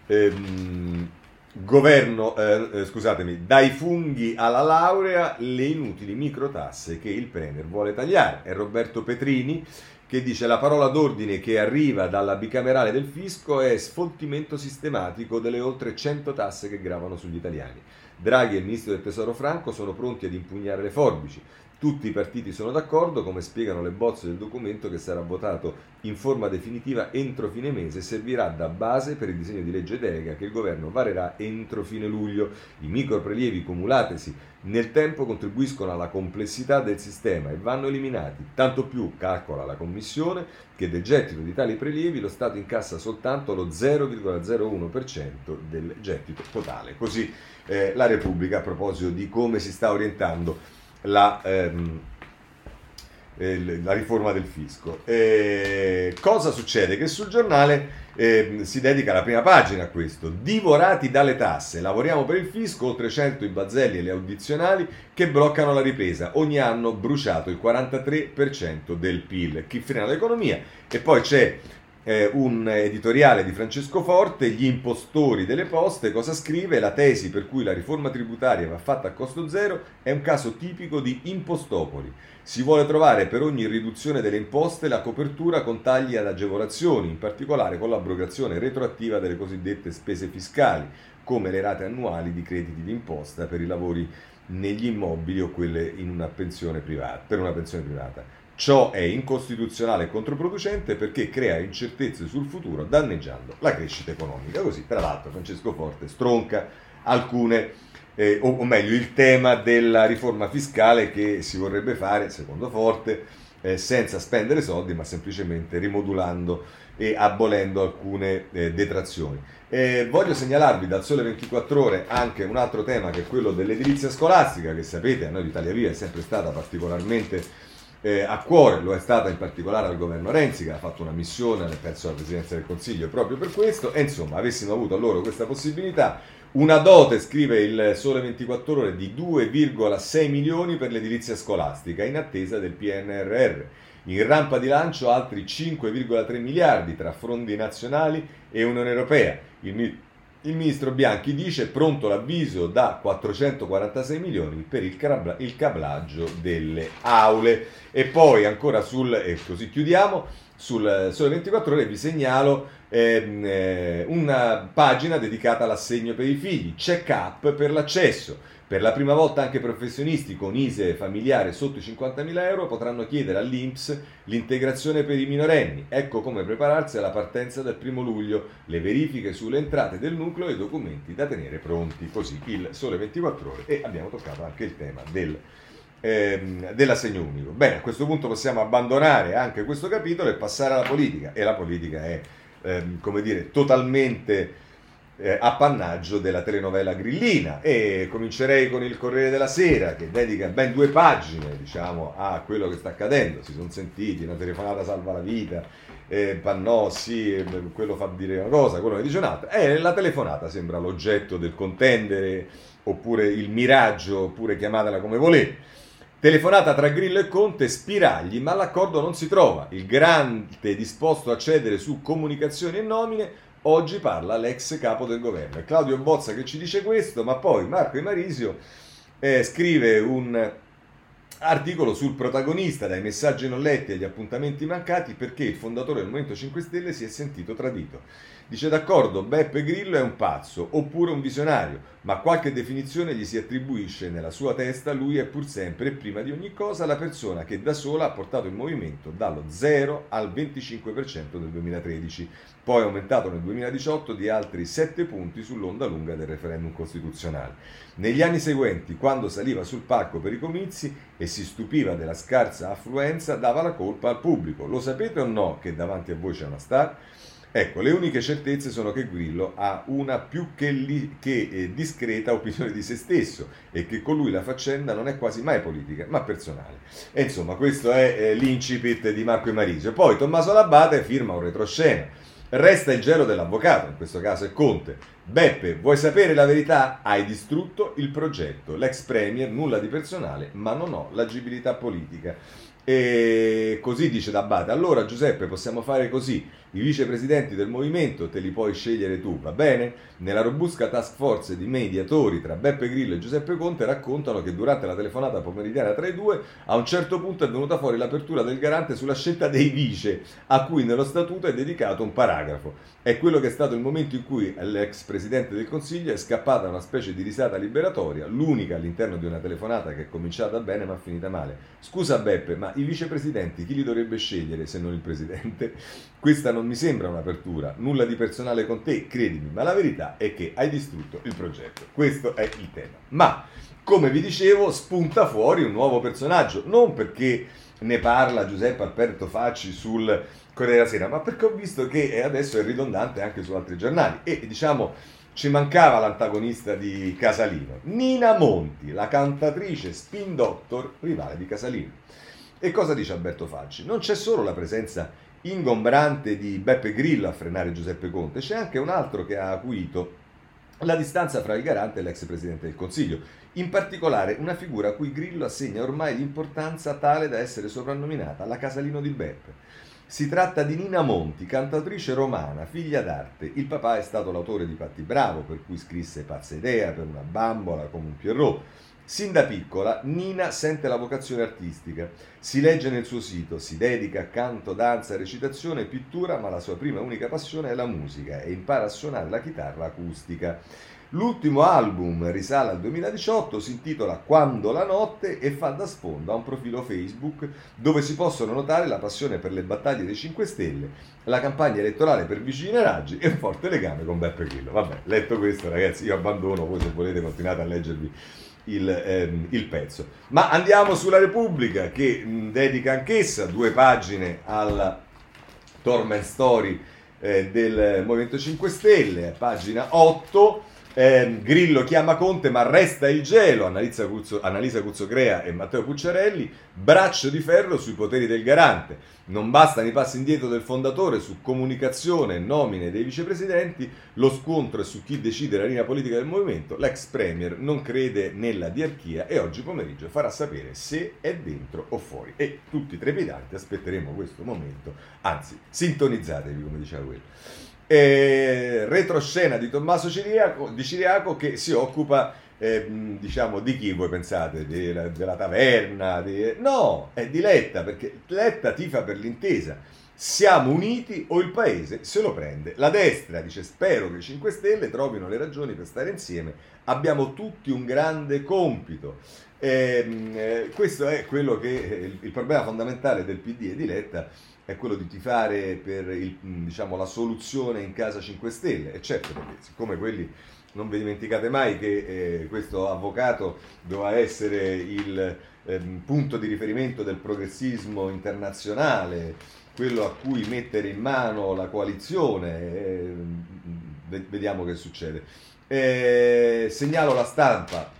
ehm, Governo, eh, scusatemi, dai funghi alla laurea, le inutili microtasse che il Premier vuole tagliare. È Roberto Petrini che dice: la parola d'ordine che arriva dalla bicamerale del fisco è sfoltimento sistematico delle oltre cento tasse che gravano sugli italiani. Draghi e il ministro del Tesoro Franco sono pronti ad impugnare le forbici. Tutti i partiti sono d'accordo, come spiegano le bozze del documento che sarà votato in forma definitiva entro fine mese e servirà da base per il disegno di legge delega che il governo varerà entro fine luglio. I micro prelievi cumulatesi nel tempo contribuiscono alla complessità del sistema e vanno eliminati, tanto più, calcola la Commissione, che del gettito di tali prelievi lo Stato incassa soltanto lo zero virgola zero uno per cento del gettito totale. Così eh, la Repubblica a proposito di come si sta orientando La, ehm, eh, la riforma del fisco. Eh, cosa succede? Che sul giornale eh, si dedica la prima pagina a questo: divorati dalle tasse, lavoriamo per il fisco, oltre cento i balzelli e le audizionali che bloccano la ripresa, ogni anno bruciato il quarantatré per cento del P I L, chi frena l'economia. E poi c'è Eh, un editoriale di Francesco Forte, gli impostori delle poste. Cosa scrive? La tesi per cui la riforma tributaria va fatta a costo zero è un caso tipico di impostopoli. Si vuole trovare per ogni riduzione delle imposte la copertura con tagli ad agevolazioni, in particolare con l'abrogazione retroattiva delle cosiddette spese fiscali, come le rate annuali di crediti d'imposta per i lavori negli immobili o quelle in una pensione privata, per una pensione privata. Ciò è incostituzionale e controproducente perché crea incertezze sul futuro, danneggiando la crescita economica. Così, tra l'altro, Francesco Forte stronca alcune, eh, o, o meglio, il tema della riforma fiscale che si vorrebbe fare, secondo Forte, eh, senza spendere soldi, ma semplicemente rimodulando e abolendo alcune eh, detrazioni. Eh, voglio segnalarvi dal Sole ventiquattro Ore anche un altro tema, che è quello dell'edilizia scolastica, che sapete a noi di Italia Viva è sempre stata particolarmente Eh, a cuore. Lo è stata in particolare al governo Renzi, che ha fatto una missione verso la presidenza del Consiglio proprio per questo. E insomma, avessimo avuto loro questa possibilità, una dote, scrive il Sole ventiquattro Ore, di due virgola sei milioni per l'edilizia scolastica in attesa del P N R R. In rampa di lancio altri cinque virgola tre miliardi tra fondi nazionali e Unione Europea. Il Il ministro Bianchi dice: pronto l'avviso da quattrocentoquarantasei milioni per il, cabla- il cablaggio delle aule. E poi ancora sul, e così chiudiamo, sul Sole ventiquattro Ore vi segnalo ehm, una pagina dedicata all'assegno per i figli, check up per l'accesso. Per la prima volta anche professionisti con I S E E familiare sotto i cinquantamila euro potranno chiedere all'INPS l'integrazione per i minorenni. Ecco come prepararsi alla partenza del primo luglio, le verifiche sulle entrate del nucleo e i documenti da tenere pronti. Così il Sole ventiquattro Ore, e abbiamo toccato anche il tema del, ehm, dell'assegno unico. Bene, a questo punto possiamo abbandonare anche questo capitolo e passare alla politica. E la politica è, ehm, come dire, totalmente... Eh, appannaggio della telenovela grillina, e comincerei con il Corriere della Sera, che dedica ben due pagine, diciamo, a quello che sta accadendo. Si sono sentiti: una telefonata salva la vita, eh, Pannò sì, eh, quello fa dire una cosa, quello ne dice un'altra, e eh, la telefonata sembra l'oggetto del contendere, oppure il miraggio, oppure chiamatela come volete. Telefonata tra Grillo e Conte, spiragli, ma l'accordo non si trova. Il Grande disposto a cedere su comunicazioni e nomine. Oggi parla l'ex capo del governo. È Claudio Bozza che ci dice questo, ma poi Marco Imarisio eh, scrive un articolo sul protagonista, dai messaggi non letti agli appuntamenti mancati, perché il fondatore del Movimento cinque Stelle si è sentito tradito. Dice: d'accordo, Beppe Grillo è un pazzo, oppure un visionario, ma qualche definizione gli si attribuisce nella sua testa, lui è pur sempre e prima di ogni cosa la persona che da sola ha portato il movimento dallo zero al venticinque per cento nel duemilatredici, poi aumentato nel duemiladiciotto di altri sette punti sull'onda lunga del referendum costituzionale. Negli anni seguenti, quando saliva sul palco per i comizi e si stupiva della scarsa affluenza, dava la colpa al pubblico. Lo sapete o no che davanti a voi c'è una star? Ecco, le uniche certezze sono che Grillo ha una più che, li, che eh, discreta opinione di se stesso e che con lui la faccenda non è quasi mai politica, ma personale. E insomma, questo è eh, l'incipit di Marco Imarisio. Poi Tommaso Labbate firma un retroscena. Resta il gelo dell'avvocato, in questo caso è Conte. Beppe, vuoi sapere la verità? Hai distrutto il progetto. L'ex premier, nulla di personale, ma non ho l'agibilità politica. E così dice D'Abbate: allora Giuseppe, possiamo fare così, i vicepresidenti del movimento te li puoi scegliere tu, va bene? Nella robusta task force di mediatori tra Beppe Grillo e Giuseppe Conte raccontano che durante la telefonata pomeridiana tra i due a un certo punto è venuta fuori l'apertura del garante sulla scelta dei vice, a cui nello statuto è dedicato un paragrafo. È quello che è stato il momento in cui l'ex presidente del consiglio è scappata una specie di risata liberatoria, l'unica all'interno di una telefonata che è cominciata bene ma finita male. Scusa Beppe, ma i vicepresidenti chi li dovrebbe scegliere se non il presidente? Questa non mi sembra un'apertura, nulla di personale con te, credimi, ma la verità è che hai distrutto il progetto. Questo è il tema. Ma, come vi dicevo, spunta fuori un nuovo personaggio, non perché ne parla Giuseppe Alberto Facci sul Corriere della Sera, ma perché ho visto che adesso è ridondante anche su altri giornali e, diciamo, ci mancava l'antagonista di Casalino. Nina Monti, la cantatrice spin doctor, rivale di Casalino. E cosa dice Alberto Facci? Non c'è solo la presenza ingombrante di Beppe Grillo a frenare Giuseppe Conte, c'è anche un altro che ha acuito la distanza fra il garante e l'ex presidente del Consiglio, in particolare una figura a cui Grillo assegna ormai l'importanza tale da essere soprannominata la Casalino di Beppe. Si tratta di Nina Monti, cantatrice romana, figlia d'arte. Il papà è stato l'autore di Patti Bravo, per cui scrisse Pazza idea, per una bambola come un Pierrot. Sin da piccola Nina sente la vocazione artistica, si legge nel suo sito, si dedica a canto, danza, recitazione e pittura, ma la sua prima e unica passione è la musica e impara a suonare la chitarra acustica. L'ultimo album risale al duemiladiciotto, si intitola Quando la notte e fa da sfondo a un profilo Facebook dove si possono notare la passione per le battaglie dei cinque Stelle, la campagna elettorale per Vicini Raggi e un forte legame con Beppe Grillo. Vabbè, letto questo ragazzi, io abbandono, voi se volete continuate a leggervi Il, ehm, il pezzo. Ma andiamo sulla Repubblica, che mh, dedica anch'essa due pagine alla torment story eh, del Movimento cinque Stelle. Pagina otto, eh, Grillo chiama Conte ma resta il gelo, analizza Cuzzo, Annalisa Cuzzocrea e Matteo Pucciarelli, braccio di ferro sui poteri del garante, non bastano i passi indietro del fondatore su comunicazione e nomine dei vicepresidenti, lo scontro è su chi decide la linea politica del movimento, l'ex premier non crede nella diarchia e oggi pomeriggio farà sapere se è dentro o fuori. E tutti trepidanti aspetteremo questo momento, anzi sintonizzatevi come diceva quello. E retroscena di Tommaso Ciriaco, di Ciriaco che si occupa eh, diciamo di chi voi pensate? Di, la, della taverna? Di... No, è di Letta, perché Letta tifa per l'intesa. Siamo uniti o il paese se lo prende. La destra dice spero che i cinque Stelle trovino le ragioni per stare insieme. Abbiamo tutti un grande compito. Eh, questo è quello che il, il problema fondamentale del P D e di Letta è quello di tifare per il, diciamo, la soluzione in casa cinque Stelle. E certo, perché siccome quelli, non vi dimenticate mai che eh, questo avvocato doveva essere il eh, punto di riferimento del progressismo internazionale, quello a cui mettere in mano la coalizione, eh, vediamo che succede. Eh, segnalo La Stampa,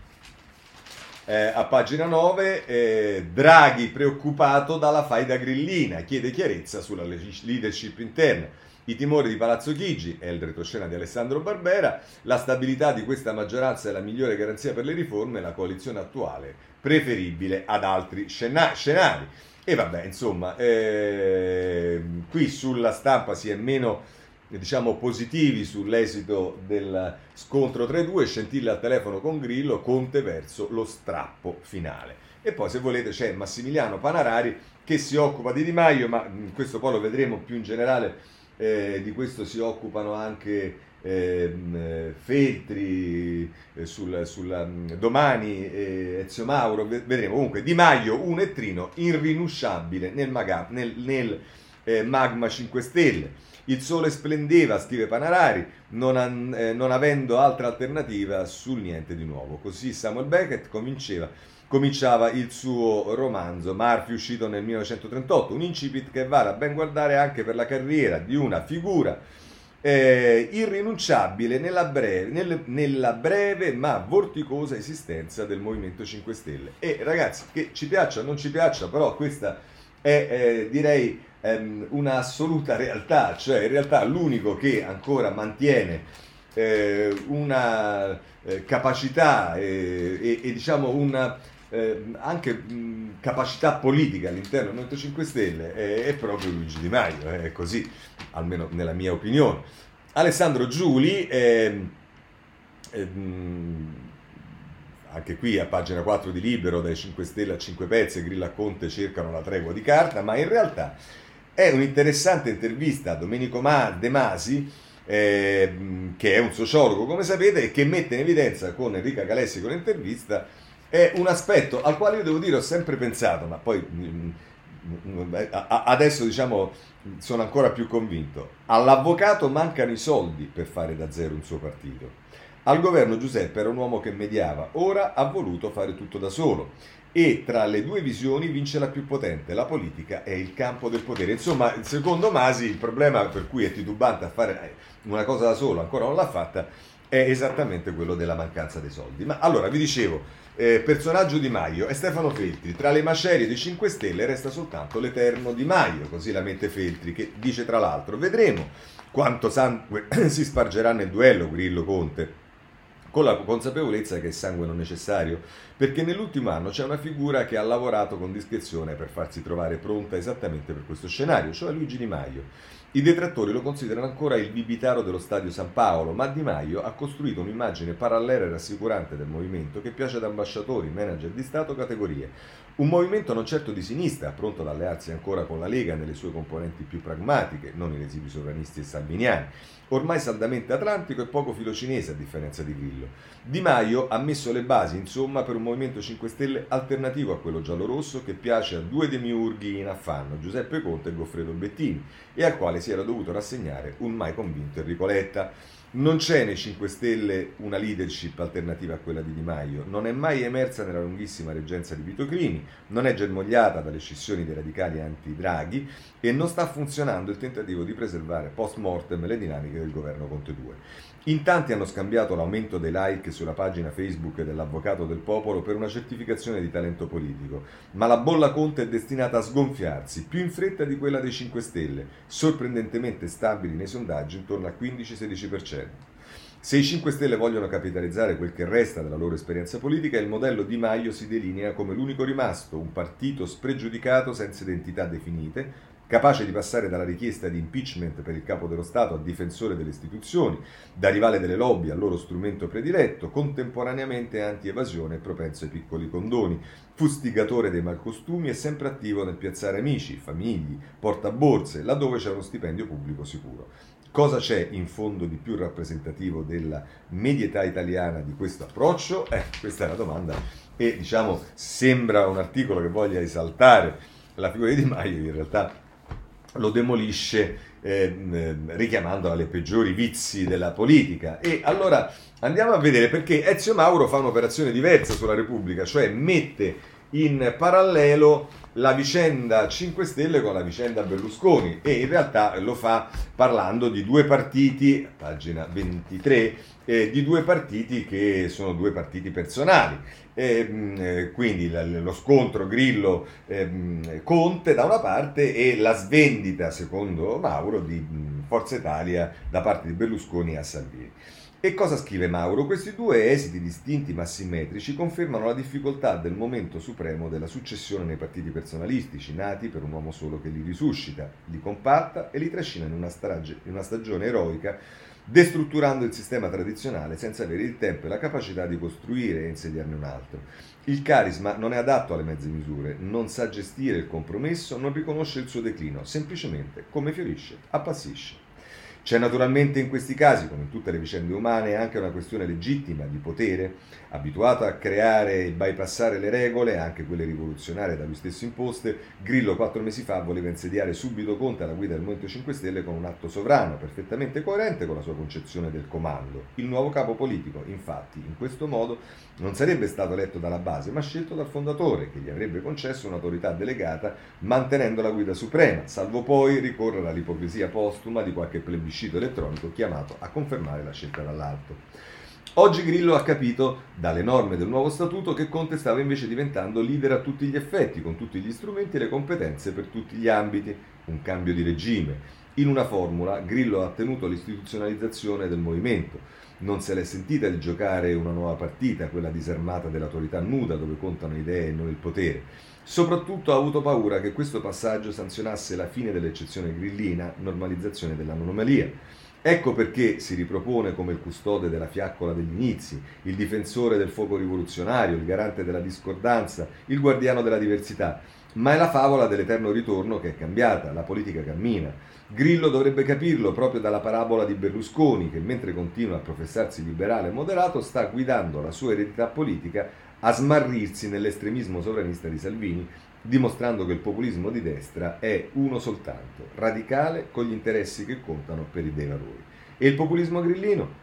eh, a pagina nove, eh, Draghi preoccupato dalla faida grillina, chiede chiarezza sulla leadership interna. I timori di Palazzo Chigi, è il retroscena di Alessandro Barbera, la stabilità di questa maggioranza è la migliore garanzia per le riforme, la coalizione attuale preferibile ad altri scena- scenari. E vabbè, insomma, eh, qui sulla Stampa si è meno, diciamo, positivi sull'esito del scontro tra i due, scintilla al telefono con Grillo, Conte verso lo strappo finale. E poi, se volete, c'è Massimiliano Panarari che si occupa di Di Maio, ma questo poi lo vedremo più in generale, eh, di questo si occupano anche eh, Feltri, eh, sul, sulla, domani, eh, Ezio Mauro, vedremo. Comunque Di Maio, un ettrino irrinunciabile nel, maga, nel, nel eh, magma cinque Stelle. Il sole splendeva, scrive Panarari, non, an, eh, non avendo altra alternativa sul niente di nuovo. Così Samuel Beckett cominciava, cominciava il suo romanzo Murphy, uscito nel millenovecentotrentotto, un incipit che vale a ben guardare anche per la carriera di una figura eh, irrinunciabile nella breve, nel, nella breve ma vorticosa esistenza del Movimento cinque Stelle. E ragazzi, che ci piaccia o non ci piaccia, però questa è, eh, direi, una assoluta realtà, cioè in realtà l'unico che ancora mantiene eh, una eh, capacità eh, e, e diciamo una eh, anche mh, capacità politica all'interno del Movimento cinque Stelle eh, è proprio Luigi Di Maio, è eh, così, almeno nella mia opinione. Alessandro Giuli, eh, eh, mh, anche qui a pagina quattro di Libero, dai cinque Stelle a cinque pezzi, Grillo a Conte cercano la tregua di carta, ma in realtà è un'interessante intervista a Domenico De Masi, eh, che è un sociologo, come sapete, e che mette in evidenza con Enrica Galessi, con l'intervista, è un aspetto al quale io devo dire ho sempre pensato, ma poi adesso, diciamo, sono ancora più convinto. All'avvocato mancano i soldi per fare da zero un suo partito. Al governo Giuseppe era un uomo che mediava, ora ha voluto fare tutto da solo. E tra le due visioni vince la più potente, la politica è il campo del potere. Insomma, secondo Masi il problema per cui è titubante a fare una cosa da solo, ancora non l'ha fatta, è esattamente quello della mancanza dei soldi. Ma allora, vi dicevo, eh, personaggio Di Maio è Stefano Feltri, tra le macerie dei cinque Stelle resta soltanto l'eterno Di Maio, così la mette Feltri, che dice tra l'altro, vedremo quanto sangue si spargerà nel duello Grillo-Conte, con la consapevolezza che il sangue non è necessario, perché nell'ultimo anno c'è una figura che ha lavorato con discrezione per farsi trovare pronta esattamente per questo scenario, cioè Luigi Di Maio. I detrattori lo considerano ancora il bibitaro dello stadio San Paolo, ma Di Maio ha costruito un'immagine parallela e rassicurante del movimento che piace ad ambasciatori, manager di Stato, categorie. Un movimento non certo di sinistra, pronto ad allearsi ancora con la Lega nelle sue componenti più pragmatiche, non i lesivi sovranisti e salviniani, ormai saldamente atlantico e poco filocinese a differenza di Grillo. Di Maio ha messo le basi, insomma, per un Movimento cinque Stelle alternativo a quello giallorosso che piace a due demiurghi in affanno, Giuseppe Conte e Goffredo Bettini, e al quale si era dovuto rassegnare un mai convinto Enrico Letta. Non c'è nei cinque Stelle una leadership alternativa a quella di Di Maio, non è mai emersa nella lunghissima reggenza di Vito Crimi, non è germogliata dalle scissioni dei radicali anti-Draghi e non sta funzionando il tentativo di preservare post mortem le dinamiche del governo Conte due. In tanti hanno scambiato l'aumento dei like sulla pagina Facebook dell'Avvocato del Popolo per una certificazione di talento politico, ma la bolla Conte è destinata a sgonfiarsi più in fretta di quella dei cinque Stelle, sorprendentemente stabili nei sondaggi intorno al quindici sedici per cento. Se i cinque Stelle vogliono capitalizzare quel che resta della loro esperienza politica, il modello Di Maio si delinea come l'unico rimasto, un partito spregiudicato senza identità definite, capace di passare dalla richiesta di impeachment per il capo dello Stato a difensore delle istituzioni, da rivale delle lobby al loro strumento prediletto, contemporaneamente anti-evasione e propenso ai piccoli condoni, fustigatore dei malcostumi e sempre attivo nel piazzare amici, famigli, portaborse, laddove c'è uno stipendio pubblico sicuro. Cosa c'è in fondo di più rappresentativo della medietà italiana di questo approccio? Eh, questa è la domanda e, diciamo, sembra un articolo che voglia esaltare la figura di Di Maio, in realtà lo demolisce eh, richiamando alle peggiori vizi della politica. E allora andiamo a vedere perché Ezio Mauro fa un'operazione diversa sulla Repubblica, cioè mette in parallelo la vicenda cinque Stelle con la vicenda Berlusconi, e in realtà lo fa parlando di due partiti, pagina ventitré, eh, di due partiti che sono due partiti personali. E, quindi lo scontro Grillo-Conte eh, da una parte e la svendita, secondo Mauro, di Forza Italia da parte di Berlusconi a Salvini. E cosa scrive Mauro? Questi due esiti distinti ma simmetrici confermano la difficoltà del momento supremo della successione nei partiti personalistici, nati per un uomo solo che li risuscita, li compatta e li trascina in una, strage, in una stagione eroica, destrutturando il sistema tradizionale senza avere il tempo e la capacità di costruire e insediarne un altro. Il carisma non è adatto alle mezze misure, non sa gestire il compromesso, non riconosce il suo declino, semplicemente, come fiorisce, appassisce. C'è naturalmente in questi casi, come in tutte le vicende umane, anche una questione legittima di potere, abituato a creare e bypassare le regole, anche quelle rivoluzionarie da lui stesso imposte. Grillo quattro mesi fa voleva insediare subito Conte alla guida del Movimento cinque Stelle con un atto sovrano, perfettamente coerente con la sua concezione del comando. Il nuovo capo politico, infatti, in questo modo non sarebbe stato eletto dalla base, ma scelto dal fondatore, che gli avrebbe concesso un'autorità delegata mantenendo la guida suprema, salvo poi ricorrere all'ipocrisia postuma di qualche plebiscito elettronico chiamato a confermare la scelta dall'alto. Oggi Grillo ha capito dalle norme del nuovo statuto che Conte stava invece diventando leader a tutti gli effetti, con tutti gli strumenti e le competenze per tutti gli ambiti, un cambio di regime. In una formula, Grillo ha tenuto l'istituzionalizzazione del movimento, non se l'è sentita di giocare una nuova partita, quella disarmata dell'autorità nuda dove contano idee e non il potere. Soprattutto ha avuto paura che questo passaggio sanzionasse la fine dell'eccezione grillina, normalizzazione dell'anomalia. Ecco perché si ripropone come il custode della fiaccola degli inizi, il difensore del fuoco rivoluzionario, il garante della discordanza, il guardiano della diversità. Ma è la favola dell'eterno ritorno che è cambiata, la politica cammina. Grillo dovrebbe capirlo proprio dalla parabola di Berlusconi, che mentre continua a professarsi liberale e moderato sta guidando la sua eredità politica a smarrirsi nell'estremismo sovranista di Salvini, dimostrando che il populismo di destra è uno soltanto, radicale, con gli interessi che contano per i dei valori. E il populismo grillino?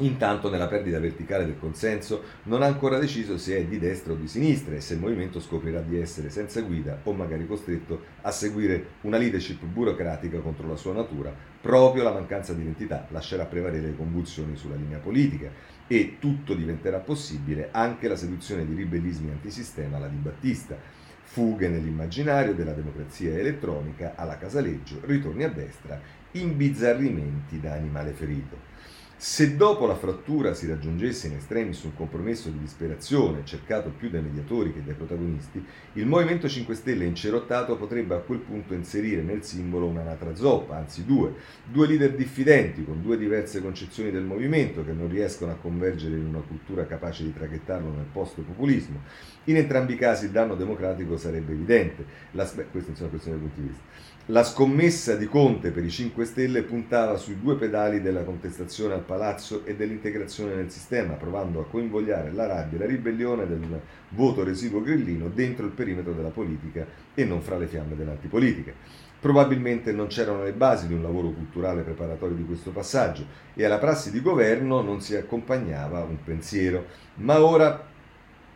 Intanto, nella perdita verticale del consenso, non ha ancora deciso se è di destra o di sinistra e se il movimento scoprirà di essere senza guida o magari costretto a seguire una leadership burocratica contro la sua natura. Proprio la mancanza di identità lascerà prevalere le convulsioni sulla linea politica e tutto diventerà possibile, anche la seduzione di ribellismi antisistema alla Di Battista, fughe nell'immaginario della democrazia elettronica alla Casaleggio, ritorni a destra, imbizzarrimenti da animale ferito. Se dopo la frattura si raggiungesse in estremis un compromesso di disperazione, cercato più dai mediatori che dai protagonisti, il Movimento cinque Stelle incerottato potrebbe a quel punto inserire nel simbolo un'anatra zoppa, anzi due, due leader diffidenti con due diverse concezioni del movimento che non riescono a convergere in una cultura capace di traghettarlo nel post-populismo. In entrambi i casi il danno democratico sarebbe evidente. La, beh, questa è una questione del punto di vista. La scommessa di Conte per i cinque Stelle puntava sui due pedali della contestazione al palazzo e dell'integrazione nel sistema, provando a coinvogliare la rabbia e la ribellione del voto residuo grillino dentro il perimetro della politica e non fra le fiamme dell'antipolitica. Probabilmente non c'erano le basi di un lavoro culturale preparatorio di questo passaggio e alla prassi di governo non si accompagnava un pensiero, ma ora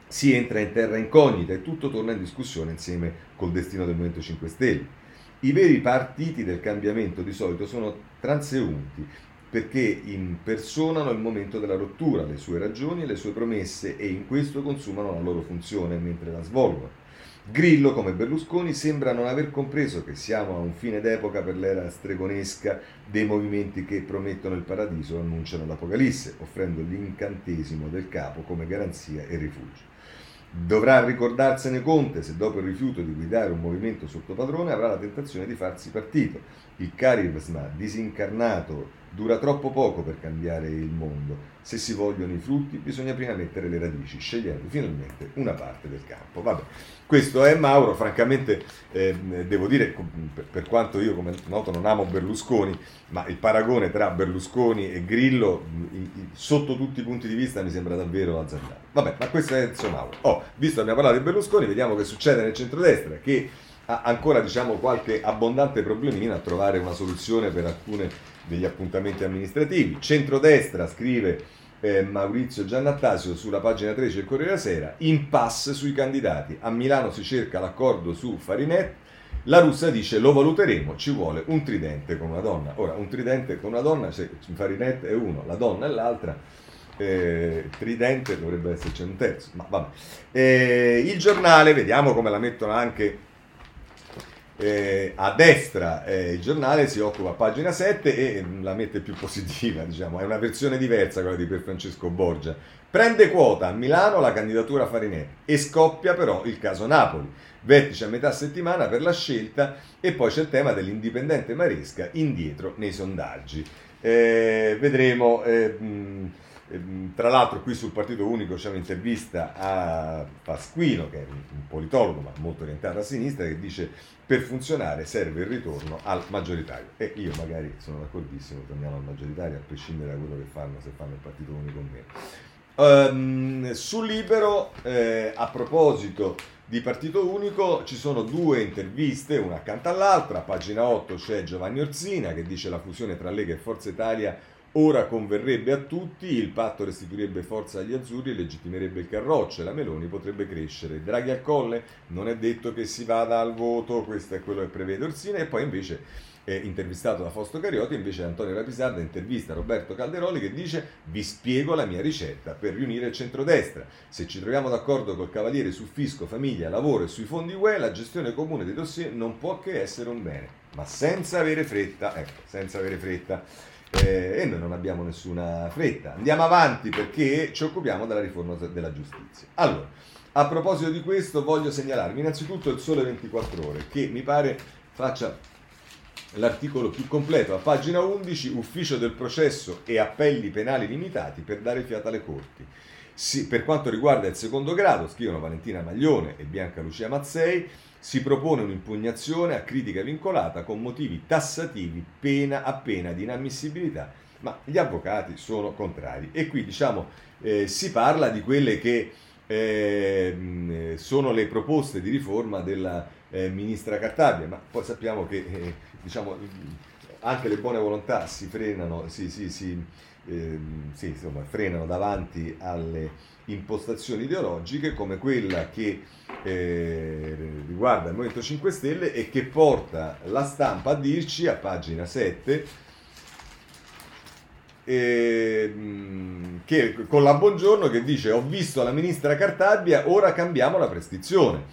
si entra in terra incognita e tutto torna in discussione insieme col destino del Movimento cinque Stelle. I veri partiti del cambiamento di solito sono transeunti, perché impersonano il momento della rottura, le sue ragioni e le sue promesse, e in questo consumano la loro funzione mentre la svolgono. Grillo, come Berlusconi, sembra non aver compreso che siamo a un fine d'epoca per l'era stregonesca dei movimenti che promettono il paradiso e annunciano l'apocalisse, offrendo l'incantesimo del capo come garanzia e rifugio. Dovrà ricordarsene Conte se dopo il rifiuto di guidare un movimento sotto padrone avrà la tentazione di farsi partito. Il carisma disincarnato dura troppo poco per cambiare il mondo. Se si vogliono i frutti bisogna prima mettere le radici, scegliendo finalmente una parte del campo. Vabbè, questo è Mauro. Francamente eh, devo dire, per quanto io come noto non amo Berlusconi, ma il paragone tra Berlusconi e Grillo sotto tutti i punti di vista mi sembra davvero azzardato. Vabbè, ma questo è Enzo Mauro. Oh, visto che abbiamo parlato di Berlusconi, vediamo che succede nel centrodestra, che ha ancora, diciamo, qualche abbondante problemino a trovare una soluzione per alcune degli appuntamenti amministrativi. Centrodestra, scrive eh, Maurizio Giannattasio sulla pagina tredici del Corriere della Sera, impasse sui candidati. A Milano si cerca l'accordo su Farinet, la Russa dice lo valuteremo, ci vuole un tridente con una donna. Ora, un tridente con una donna, se Farinet è uno, la donna è l'altra, Eh, tridente dovrebbe esserci un terzo, ma vabbè. Eh, il giornale, vediamo come la mettono anche eh, a destra. Eh, il giornale si occupa a pagina sette e la mette più positiva, diciamo, è una versione diversa quella di Pier Francesco Borgia. Prende quota a Milano la candidatura Farinet e scoppia però il caso Napoli. Vertice a metà settimana per la scelta e poi c'è il tema dell'indipendente Maresca indietro nei sondaggi. Eh, vedremo. Eh, mh, Tra l'altro qui sul Partito Unico c'è un'intervista a Pasquino, che è un politologo ma molto orientato a sinistra, che dice per funzionare serve il ritorno al maggioritario. E io magari sono d'accordissimo, torniamo al maggioritario a prescindere da quello che fanno, se fanno il Partito Unico o meno. Um, su Libero, eh, a proposito di Partito Unico, ci sono due interviste, una accanto all'altra. A pagina otto c'è Giovanni Orsina che dice la fusione tra Lega e Forza Italia ora converrebbe a tutti, il patto restituirebbe forza agli azzurri e legittimerebbe il Carroccio, la Meloni potrebbe crescere. Draghi al colle, non è detto che si vada al voto, questo è quello che prevede Orsina. E poi invece, eh, intervistato da Fausto Carioti, invece Antonio Rapisarda intervista Roberto Calderoli che dice vi spiego la mia ricetta per riunire il centrodestra. Se ci troviamo d'accordo col Cavaliere su fisco, famiglia, lavoro e sui fondi U E, la gestione comune dei dossier non può che essere un bene, ma senza avere fretta, ecco, senza avere fretta. Eh, e noi non abbiamo nessuna fretta, andiamo avanti perché ci occupiamo della riforma della giustizia. Allora, a proposito di questo voglio segnalarvi innanzitutto il Sole ventiquattro Ore, che mi pare faccia l'articolo più completo. A pagina undici, ufficio del processo e appelli penali limitati per dare fiato alle corti. Sì, per quanto riguarda il secondo grado, scrivono Valentina Maglione e Bianca Lucia Mazzei, si propone un'impugnazione a critica vincolata con motivi tassativi, pena a pena di inammissibilità, ma gli avvocati sono contrari. E qui, diciamo, eh, si parla di quelle che eh, sono le proposte di riforma della eh, ministra Cartabia, ma poi sappiamo che eh, diciamo, anche le buone volontà si frenano, si, si, si, eh, si, insomma, frenano davanti alle impostazioni ideologiche come quella che eh, riguarda il Movimento cinque Stelle e che porta la stampa a dirci a pagina sette eh, che con la Buongiorno che dice ho visto la ministra Cartabia, ora cambiamo la prescrizione.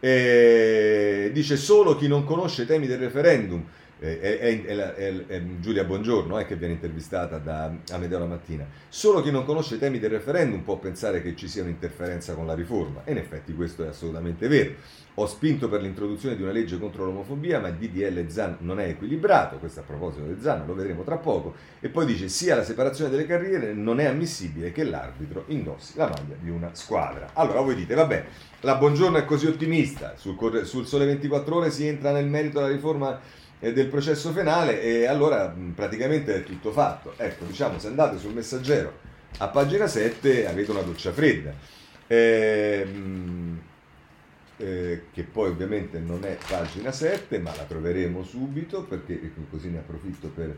Eh, dice solo chi non conosce i temi del referendum. Eh, eh, eh, eh, eh, Giulia Buongiorno eh, che viene intervistata da Amedeo La Mattina. Solo chi non conosce i temi del referendum può pensare che ci sia un'interferenza con la riforma, e in effetti questo è assolutamente vero. Ho spinto per l'introduzione di una legge contro l'omofobia, ma il D D L Zan non è equilibrato. Questo a proposito del Zan, lo vedremo tra poco. E poi dice sia la separazione delle carriere non è ammissibile che l'arbitro indossi la maglia di una squadra. Allora voi dite vabbè, la Buongiorno è così ottimista, sul, corre- sul Sole ventiquattro Ore si entra nel merito della riforma del processo penale e allora praticamente è tutto fatto. Ecco, diciamo, se andate sul Messaggero a pagina sette avete una doccia fredda ehm, eh, che poi ovviamente non è pagina sette, ma la troveremo subito, perché così ne approfitto per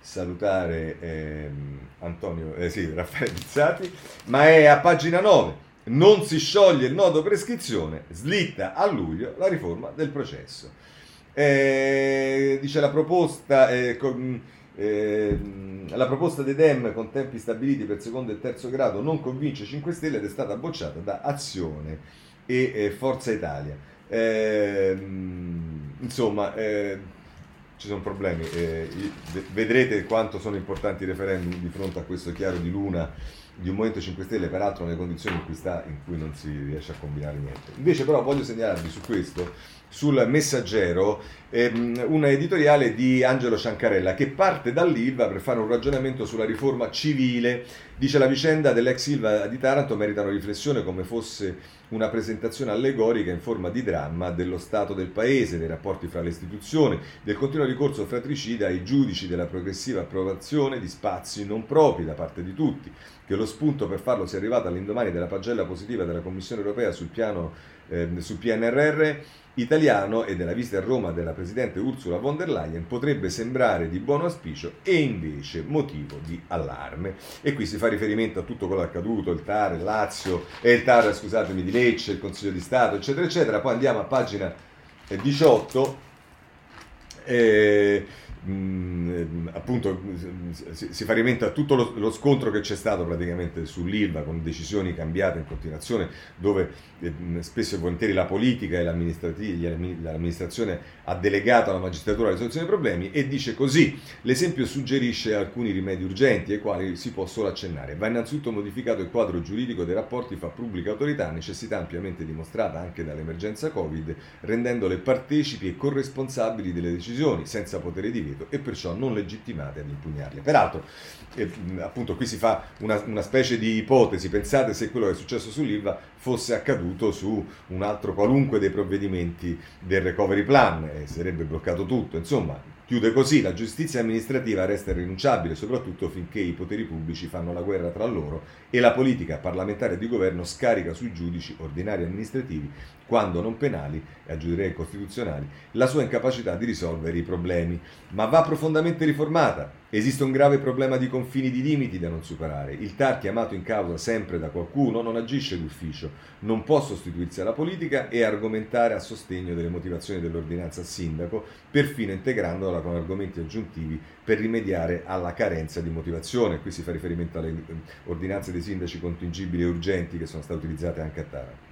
salutare ehm, Antonio, eh, sì, Raffaele Pizzati, ma è a pagina nove. Non si scioglie il nodo prescrizione, slitta a luglio la riforma del processo. Eh, dice la proposta eh, con, eh, la proposta dei Dem con tempi stabiliti per secondo e terzo grado non convince cinque Stelle ed è stata bocciata da Azione e eh, Forza Italia. Eh, insomma, eh, ci sono problemi. Eh, vedrete quanto sono importanti i referendum di fronte a questo chiaro di luna di un Movimento cinque Stelle, peraltro nelle condizioni in cui sta, in cui non si riesce a combinare niente. Invece però voglio segnalarvi su questo, sul Messaggero, ehm, un editoriale di Angelo Ciancarella che parte dall'Ilva per fare un ragionamento sulla riforma civile. Dice: la vicenda dell'ex Ilva di Taranto merita una riflessione come fosse una presentazione allegorica in forma di dramma dello stato del paese, dei rapporti fra le istituzioni, del continuo ricorso fratricida ai giudici, della progressiva approvazione di spazi non propri da parte di tutti, che lo spunto per farlo sia arrivato all'indomani della pagella positiva della Commissione europea sul piano eh, sul P N R R italiano e della visita a Roma della Presidente Ursula von der Leyen potrebbe sembrare di buon auspicio e invece motivo di allarme. E qui si fa riferimento a tutto quello accaduto, il TAR, il Lazio, e il TAR, scusatemi, di Lecce, il Consiglio di Stato, eccetera, eccetera. Poi andiamo a pagina diciotto, eh, mh, appunto si, si fa riferimento a tutto lo, lo scontro che c'è stato praticamente sull'Ilva, con decisioni cambiate in continuazione, dove eh, spesso e volentieri la politica e l'amministrazione ha delegato alla magistratura la risoluzione dei problemi. E dice così: l'esempio suggerisce alcuni rimedi urgenti ai quali si può solo accennare. Va innanzitutto modificato il quadro giuridico dei rapporti fra pubblica autorità, necessità ampiamente dimostrata anche dall'emergenza Covid, rendendole partecipi e corresponsabili delle decisioni senza potere di e perciò non legittimate ad impugnarle. Peraltro, eh, appunto, qui si fa una, una specie di ipotesi: pensate se quello che è successo sull'Ilva fosse accaduto su un altro qualunque dei provvedimenti del recovery plan, eh, sarebbe bloccato tutto. Insomma, chiude così: la giustizia amministrativa resta irrinunciabile soprattutto finché i poteri pubblici fanno la guerra tra loro e la politica parlamentare di governo scarica sui giudici ordinari amministrativi, quando non penali e aggiungerei costituzionali, la sua incapacità di risolvere i problemi. Ma va profondamente riformata. Esiste un grave problema di confini, di limiti da non superare. Il TAR, chiamato in causa sempre da qualcuno, non agisce d'ufficio, non può sostituirsi alla politica e argomentare a sostegno delle motivazioni dell'ordinanza sindaco, perfino integrandola con argomenti aggiuntivi per rimediare alla carenza di motivazione. Qui si fa riferimento alle ordinanze dei sindaci contingibili e urgenti che sono state utilizzate anche a Taranto.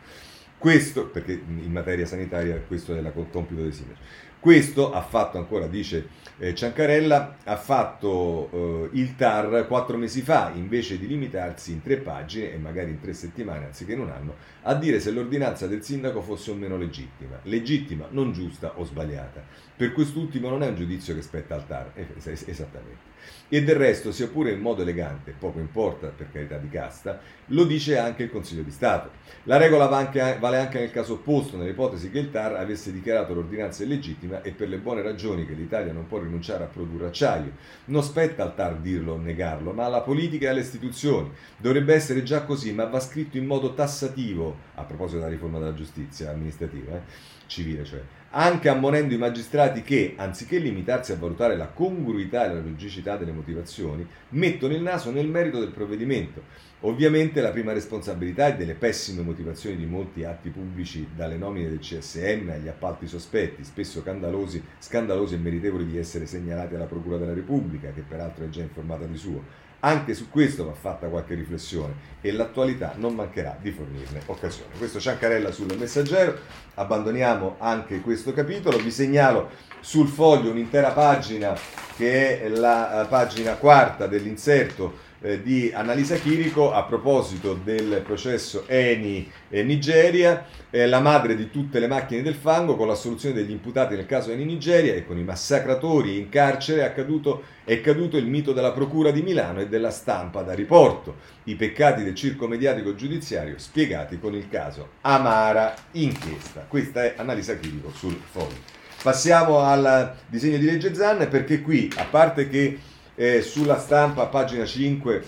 Questo, perché in materia sanitaria questo è il compito dei sindaci. Questo ha fatto ancora, dice eh, Ciancarella, ha fatto eh, il TAR quattro mesi fa, invece di limitarsi in tre pagine e magari in tre settimane anziché in un anno, a dire se l'ordinanza del sindaco fosse o meno legittima, legittima, non giusta o sbagliata. Per quest'ultimo non è un giudizio che spetta al TAR, es- esattamente. E del resto, sia pure in modo elegante, poco importa, per carità di casta, lo dice anche il Consiglio di Stato. La regola va anche, vale anche nel caso opposto, nell'ipotesi che il TAR avesse dichiarato l'ordinanza illegittima e per le buone ragioni che l'Italia non può rinunciare a produrre acciaio. Non spetta al TAR dirlo o negarlo, ma alla politica e alle istituzioni. Dovrebbe essere già così, ma va scritto in modo tassativo, a proposito della riforma della giustizia amministrativa, eh, civile cioè, anche ammonendo i magistrati che, anziché limitarsi a valutare la congruità e la logicità delle motivazioni, mettono il naso nel merito del provvedimento. Ovviamente la prima responsabilità è delle pessime motivazioni di molti atti pubblici, dalle nomine del C S M agli appalti sospetti, spesso scandalosi, scandalosi e meritevoli di essere segnalati alla Procura della Repubblica, che peraltro è già informata di suo. Anche su questo va fatta qualche riflessione e l'attualità non mancherà di fornirne occasione. Questo Ciancarella sul Messaggero. Abbandoniamo anche questo capitolo. Vi segnalo sul Foglio un'intera pagina che è la pagina quarta dell'inserto eh, di Annalisa Chirico a proposito del processo Eni e Nigeria, eh, la madre di tutte le macchine del fango con l'assoluzione degli imputati nel caso Eni Nigeria e con i massacratori in carcere. È accaduto È caduto il mito della Procura di Milano e della stampa da riporto. I peccati del circo mediatico giudiziario spiegati con il caso Amara Inchiesta. Questa è Annalisa Chirico sul Foglio. Passiamo al disegno di legge Zan, perché qui, a parte che eh, sulla stampa, pagina cinque,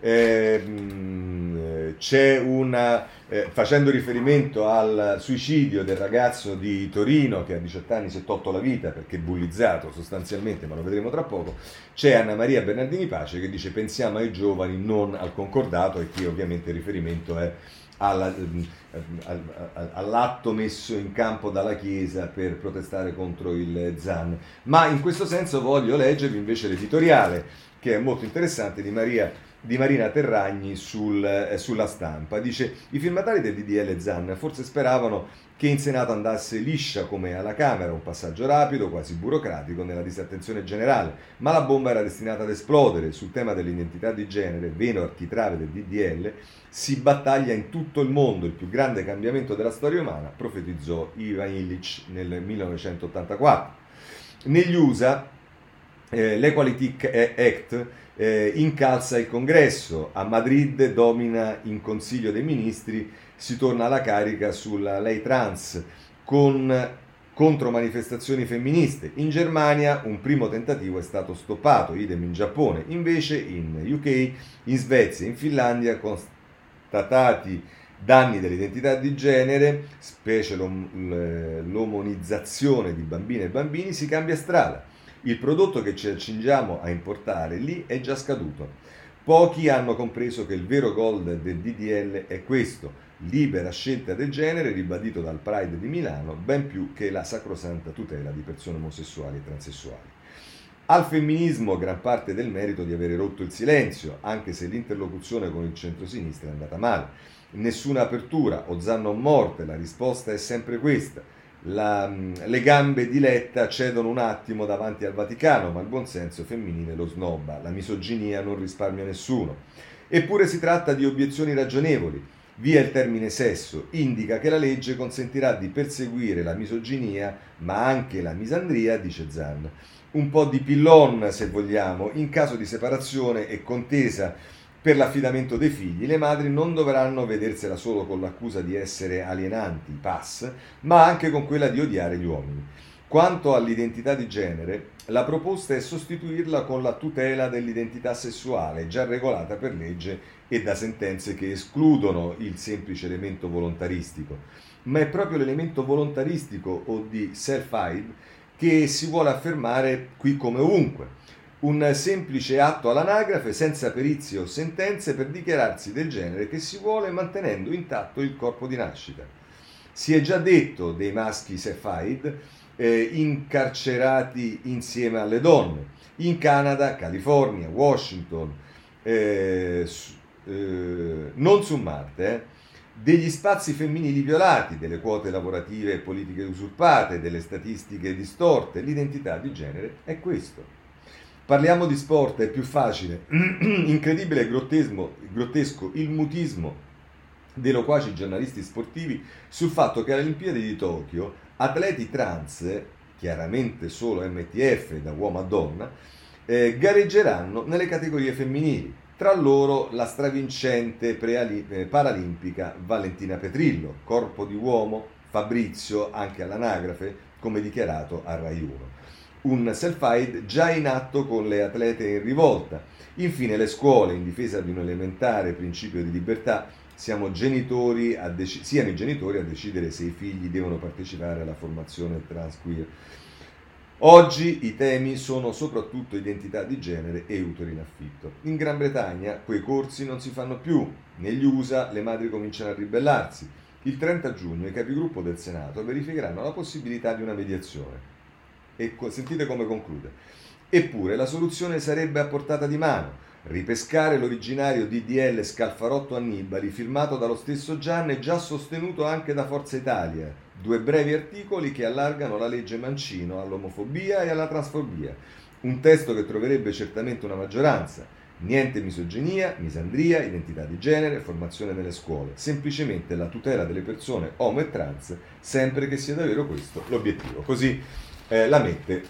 eh, c'è una... Eh, facendo riferimento al suicidio del ragazzo di Torino che a diciotto anni si è tolto la vita perché bullizzato sostanzialmente, ma lo vedremo tra poco, c'è Anna Maria Bernardini Pace che dice: pensiamo ai giovani, non al concordato. E qui ovviamente il riferimento è alla, all'atto messo in campo dalla Chiesa per protestare contro il Zan. Ma in questo senso voglio leggervi invece l'editoriale, che è molto interessante, di Maria di Marina Terragni sul, eh, sulla Stampa. Dice: i firmatari del D D L Zan forse speravano che in Senato andasse liscia come alla Camera, un passaggio rapido, quasi burocratico, nella disattenzione generale, ma la bomba era destinata ad esplodere. Sul tema dell'identità di genere, vero architrave del D D L, si battaglia in tutto il mondo, il più grande cambiamento della storia umana, profetizzò Ivan Illich nel millenovecentottantaquattro. Negli U S A eh, l'Equality Act Eh, incalza il congresso, a Madrid domina in consiglio dei ministri, si torna alla carica sulla lei trans con contro manifestazioni femministe. In Germania un primo tentativo è stato stoppato, idem in Giappone, invece in U K, in Svezia e in Finlandia constatati danni dell'identità di genere, specie l'om- l'omonizzazione di bambine e bambini, si cambia strada. Il prodotto che ci accingiamo a importare lì è già scaduto. Pochi hanno compreso che il vero gol del D D L è questo: libera scelta del genere, ribadito dal Pride di Milano, ben più che la sacrosanta tutela di persone omosessuali e transessuali. Al femminismo gran parte del merito di avere rotto il silenzio, anche se l'interlocuzione con il centrosinistra è andata male. Nessuna apertura, o Zan non morte, la risposta è sempre questa. La, le gambe di Letta cedono un attimo davanti al Vaticano, ma il buonsenso femminile lo snobba, la misoginia non risparmia nessuno. Eppure si tratta di obiezioni ragionevoli. Via il termine sesso, indica che la legge consentirà di perseguire la misoginia, ma anche la misandria, dice Zan. Un po' di pillon, se vogliamo, in caso di separazione e contesa per l'affidamento dei figli, le madri non dovranno vedersela solo con l'accusa di essere alienanti, pass, ma anche con quella di odiare gli uomini. Quanto all'identità di genere, la proposta è sostituirla con la tutela dell'identità sessuale, già regolata per legge e da sentenze che escludono il semplice elemento volontaristico. Ma è proprio l'elemento volontaristico o di self-id che si vuole affermare qui come ovunque. Un semplice atto all'anagrafe, senza perizie o sentenze, per dichiararsi del genere che si vuole, mantenendo intatto il corpo di nascita. Si è già detto dei maschi self-id eh, incarcerati insieme alle donne. In Canada, California, Washington, eh, su, eh, non su Marte, eh, degli spazi femminili violati, delle quote lavorative e politiche usurpate, delle statistiche distorte. L'identità di genere è questo. Parliamo di sport, è più facile. Incredibile e grottesco il mutismo dei loquaci giornalisti sportivi sul fatto che alle Olimpiadi di Tokyo atleti trans, chiaramente solo M T F da uomo a donna, eh, gareggeranno nelle categorie femminili. Tra loro la stravincente preali- eh, paralimpica Valentina Petrillo, corpo di uomo, Fabrizio, anche all'anagrafe, come dichiarato a Rai uno. Un self-id già in atto con le atlete in rivolta. Infine le scuole, in difesa di un elementare principio di libertà, siamo genitori a dec- siano i genitori a decidere se i figli devono partecipare alla formazione trans queer. Oggi i temi sono soprattutto identità di genere e utero in affitto. In Gran Bretagna quei corsi non si fanno più, negli U S A le madri cominciano a ribellarsi. Il trenta giugno i capigruppo del Senato verificheranno la possibilità di una mediazione. E sentite come conclude: eppure la soluzione sarebbe a portata di mano, ripescare l'originario D D L Scalfarotto Annibali, firmato dallo stesso Gian e già sostenuto anche da Forza Italia, due brevi articoli che allargano la legge Mancino all'omofobia e alla transfobia, un testo che troverebbe certamente una maggioranza. Niente misoginia, misandria, identità di genere, formazione nelle scuole, semplicemente la tutela delle persone homo e trans, sempre che sia davvero questo l'obiettivo. Così Eh, la mette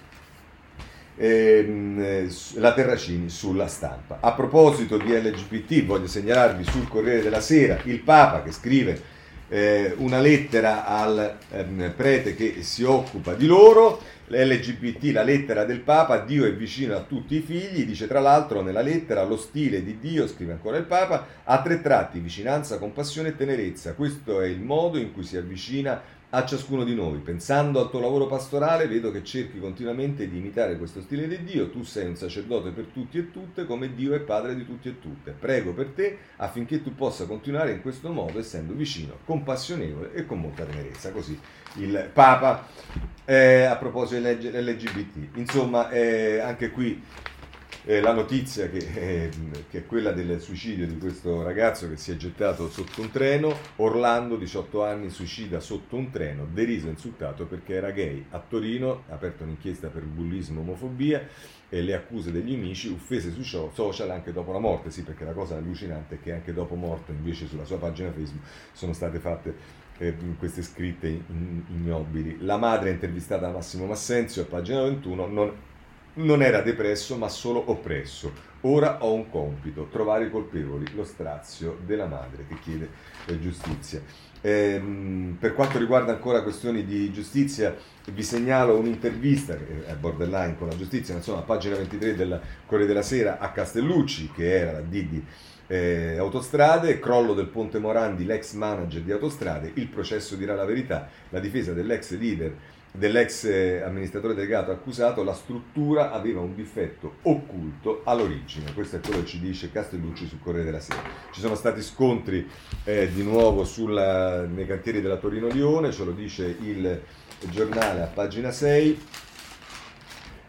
ehm, la Terracini sulla Stampa. A proposito di L G B T, voglio segnalarvi sul Corriere della Sera il Papa che scrive eh, una lettera al ehm, prete che si occupa di loro. L G B T, la lettera del Papa, Dio è vicino a tutti i figli, dice tra l'altro nella lettera: lo stile di Dio, scrive ancora il Papa, ha tre tratti: vicinanza, compassione e tenerezza. Questo è il modo in cui si avvicina a ciascuno di noi. Pensando al tuo lavoro pastorale, vedo che cerchi continuamente di imitare questo stile di Dio. Tu sei un sacerdote per tutti e tutte, come Dio è padre di tutti e tutte. Prego per te affinché tu possa continuare in questo modo, essendo vicino, compassionevole e con molta tenerezza. Così il Papa eh, a proposito dell'L G B T. Insomma, eh, anche qui eh, la notizia che, eh, che è quella del suicidio di questo ragazzo che si è gettato sotto un treno. Orlando, diciotto anni, suicida sotto un treno, deriso e insultato perché era gay. A Torino, aperta un'inchiesta per bullismo e omofobia, e le accuse degli amici, offese sui social anche dopo la morte. Sì, perché la cosa allucinante è che anche dopo morto, invece, sulla sua pagina Facebook sono state fatte eh, queste scritte ignobili. La madre, intervistata da Massimo Massenzio a pagina ventuno, non, non era depresso ma solo oppresso. Ora ho un compito, trovare i colpevoli, lo strazio della madre che chiede eh, giustizia. Ehm, per quanto riguarda ancora questioni di giustizia, vi segnalo un'intervista che è borderline con la giustizia, insomma, a pagina ventitré del Corriere della Sera, a Castellucci, che era la Didi eh, Autostrade, crollo del Ponte Morandi, l'ex manager di Autostrade, il processo dirà la verità, la difesa dell'ex leader, dell'ex amministratore delegato accusato, la struttura aveva un difetto occulto all'origine. Questo è quello che ci dice Castellucci sul Corriere della Sera. Ci sono stati scontri eh, di nuovo sulla, nei cantieri della Torino-Lione, ce lo dice il giornale a pagina sei.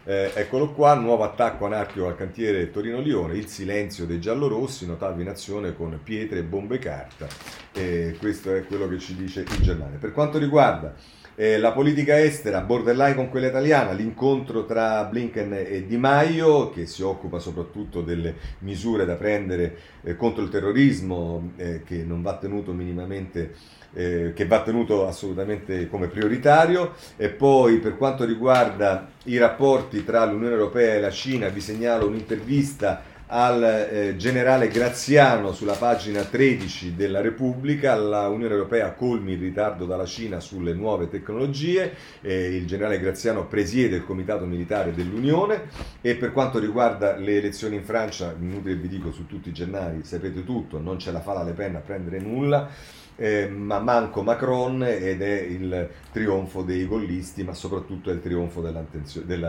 Eh, eccolo qua, nuovo attacco anarchico al cantiere Torino-Lione, il silenzio dei giallorossi, notavi in azione con pietre e bombe carta. Eh, questo è quello che ci dice il giornale. Per quanto riguarda Eh, la politica estera, borderline con quella italiana, l'incontro tra Blinken e Di Maio, che si occupa soprattutto delle misure da prendere eh, contro il terrorismo, eh, che non va tenuto minimamente, eh, che va tenuto assolutamente come prioritario. E poi, per quanto riguarda i rapporti tra l'Unione Europea e la Cina, vi segnalo un'intervista al eh, generale Graziano sulla pagina tredici della Repubblica. La Unione Europea colmi il ritardo dalla Cina sulle nuove tecnologie, eh, il generale Graziano presiede il comitato militare dell'Unione. E per quanto riguarda le elezioni in Francia, inutile vi dico, su tutti i giornali sapete tutto, non ce la fa la Le Pen a prendere nulla, eh, ma manco Macron, ed è il trionfo dei gollisti, ma soprattutto è il trionfo della,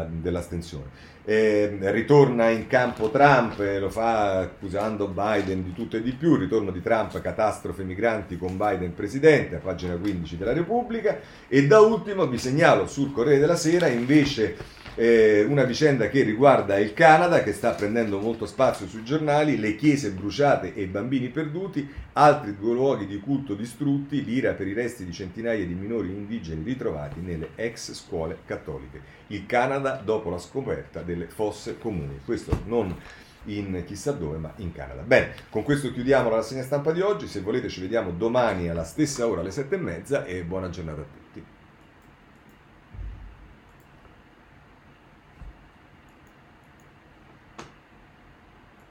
dell'astensione. Eh, ritorna in campo Trump, eh, lo fa accusando Biden di tutto e di più. Ritorno di Trump, catastrofe migranti con Biden presidente, a pagina quindici della Repubblica. E da ultimo vi segnalo sul Corriere della Sera invece eh, una vicenda che riguarda il Canada, che sta prendendo molto spazio sui giornali: le chiese bruciate e i bambini perduti, altri due luoghi di culto distrutti, l'ira per i resti di centinaia di minori indigeni ritrovati nelle ex scuole cattoliche. Il Canada dopo la scoperta delle fosse comuni. Questo non in chissà dove, ma in Canada. Bene, con questo chiudiamo la rassegna stampa di oggi. Se volete ci vediamo domani alla stessa ora, alle sette e mezza, e buona giornata a tutti.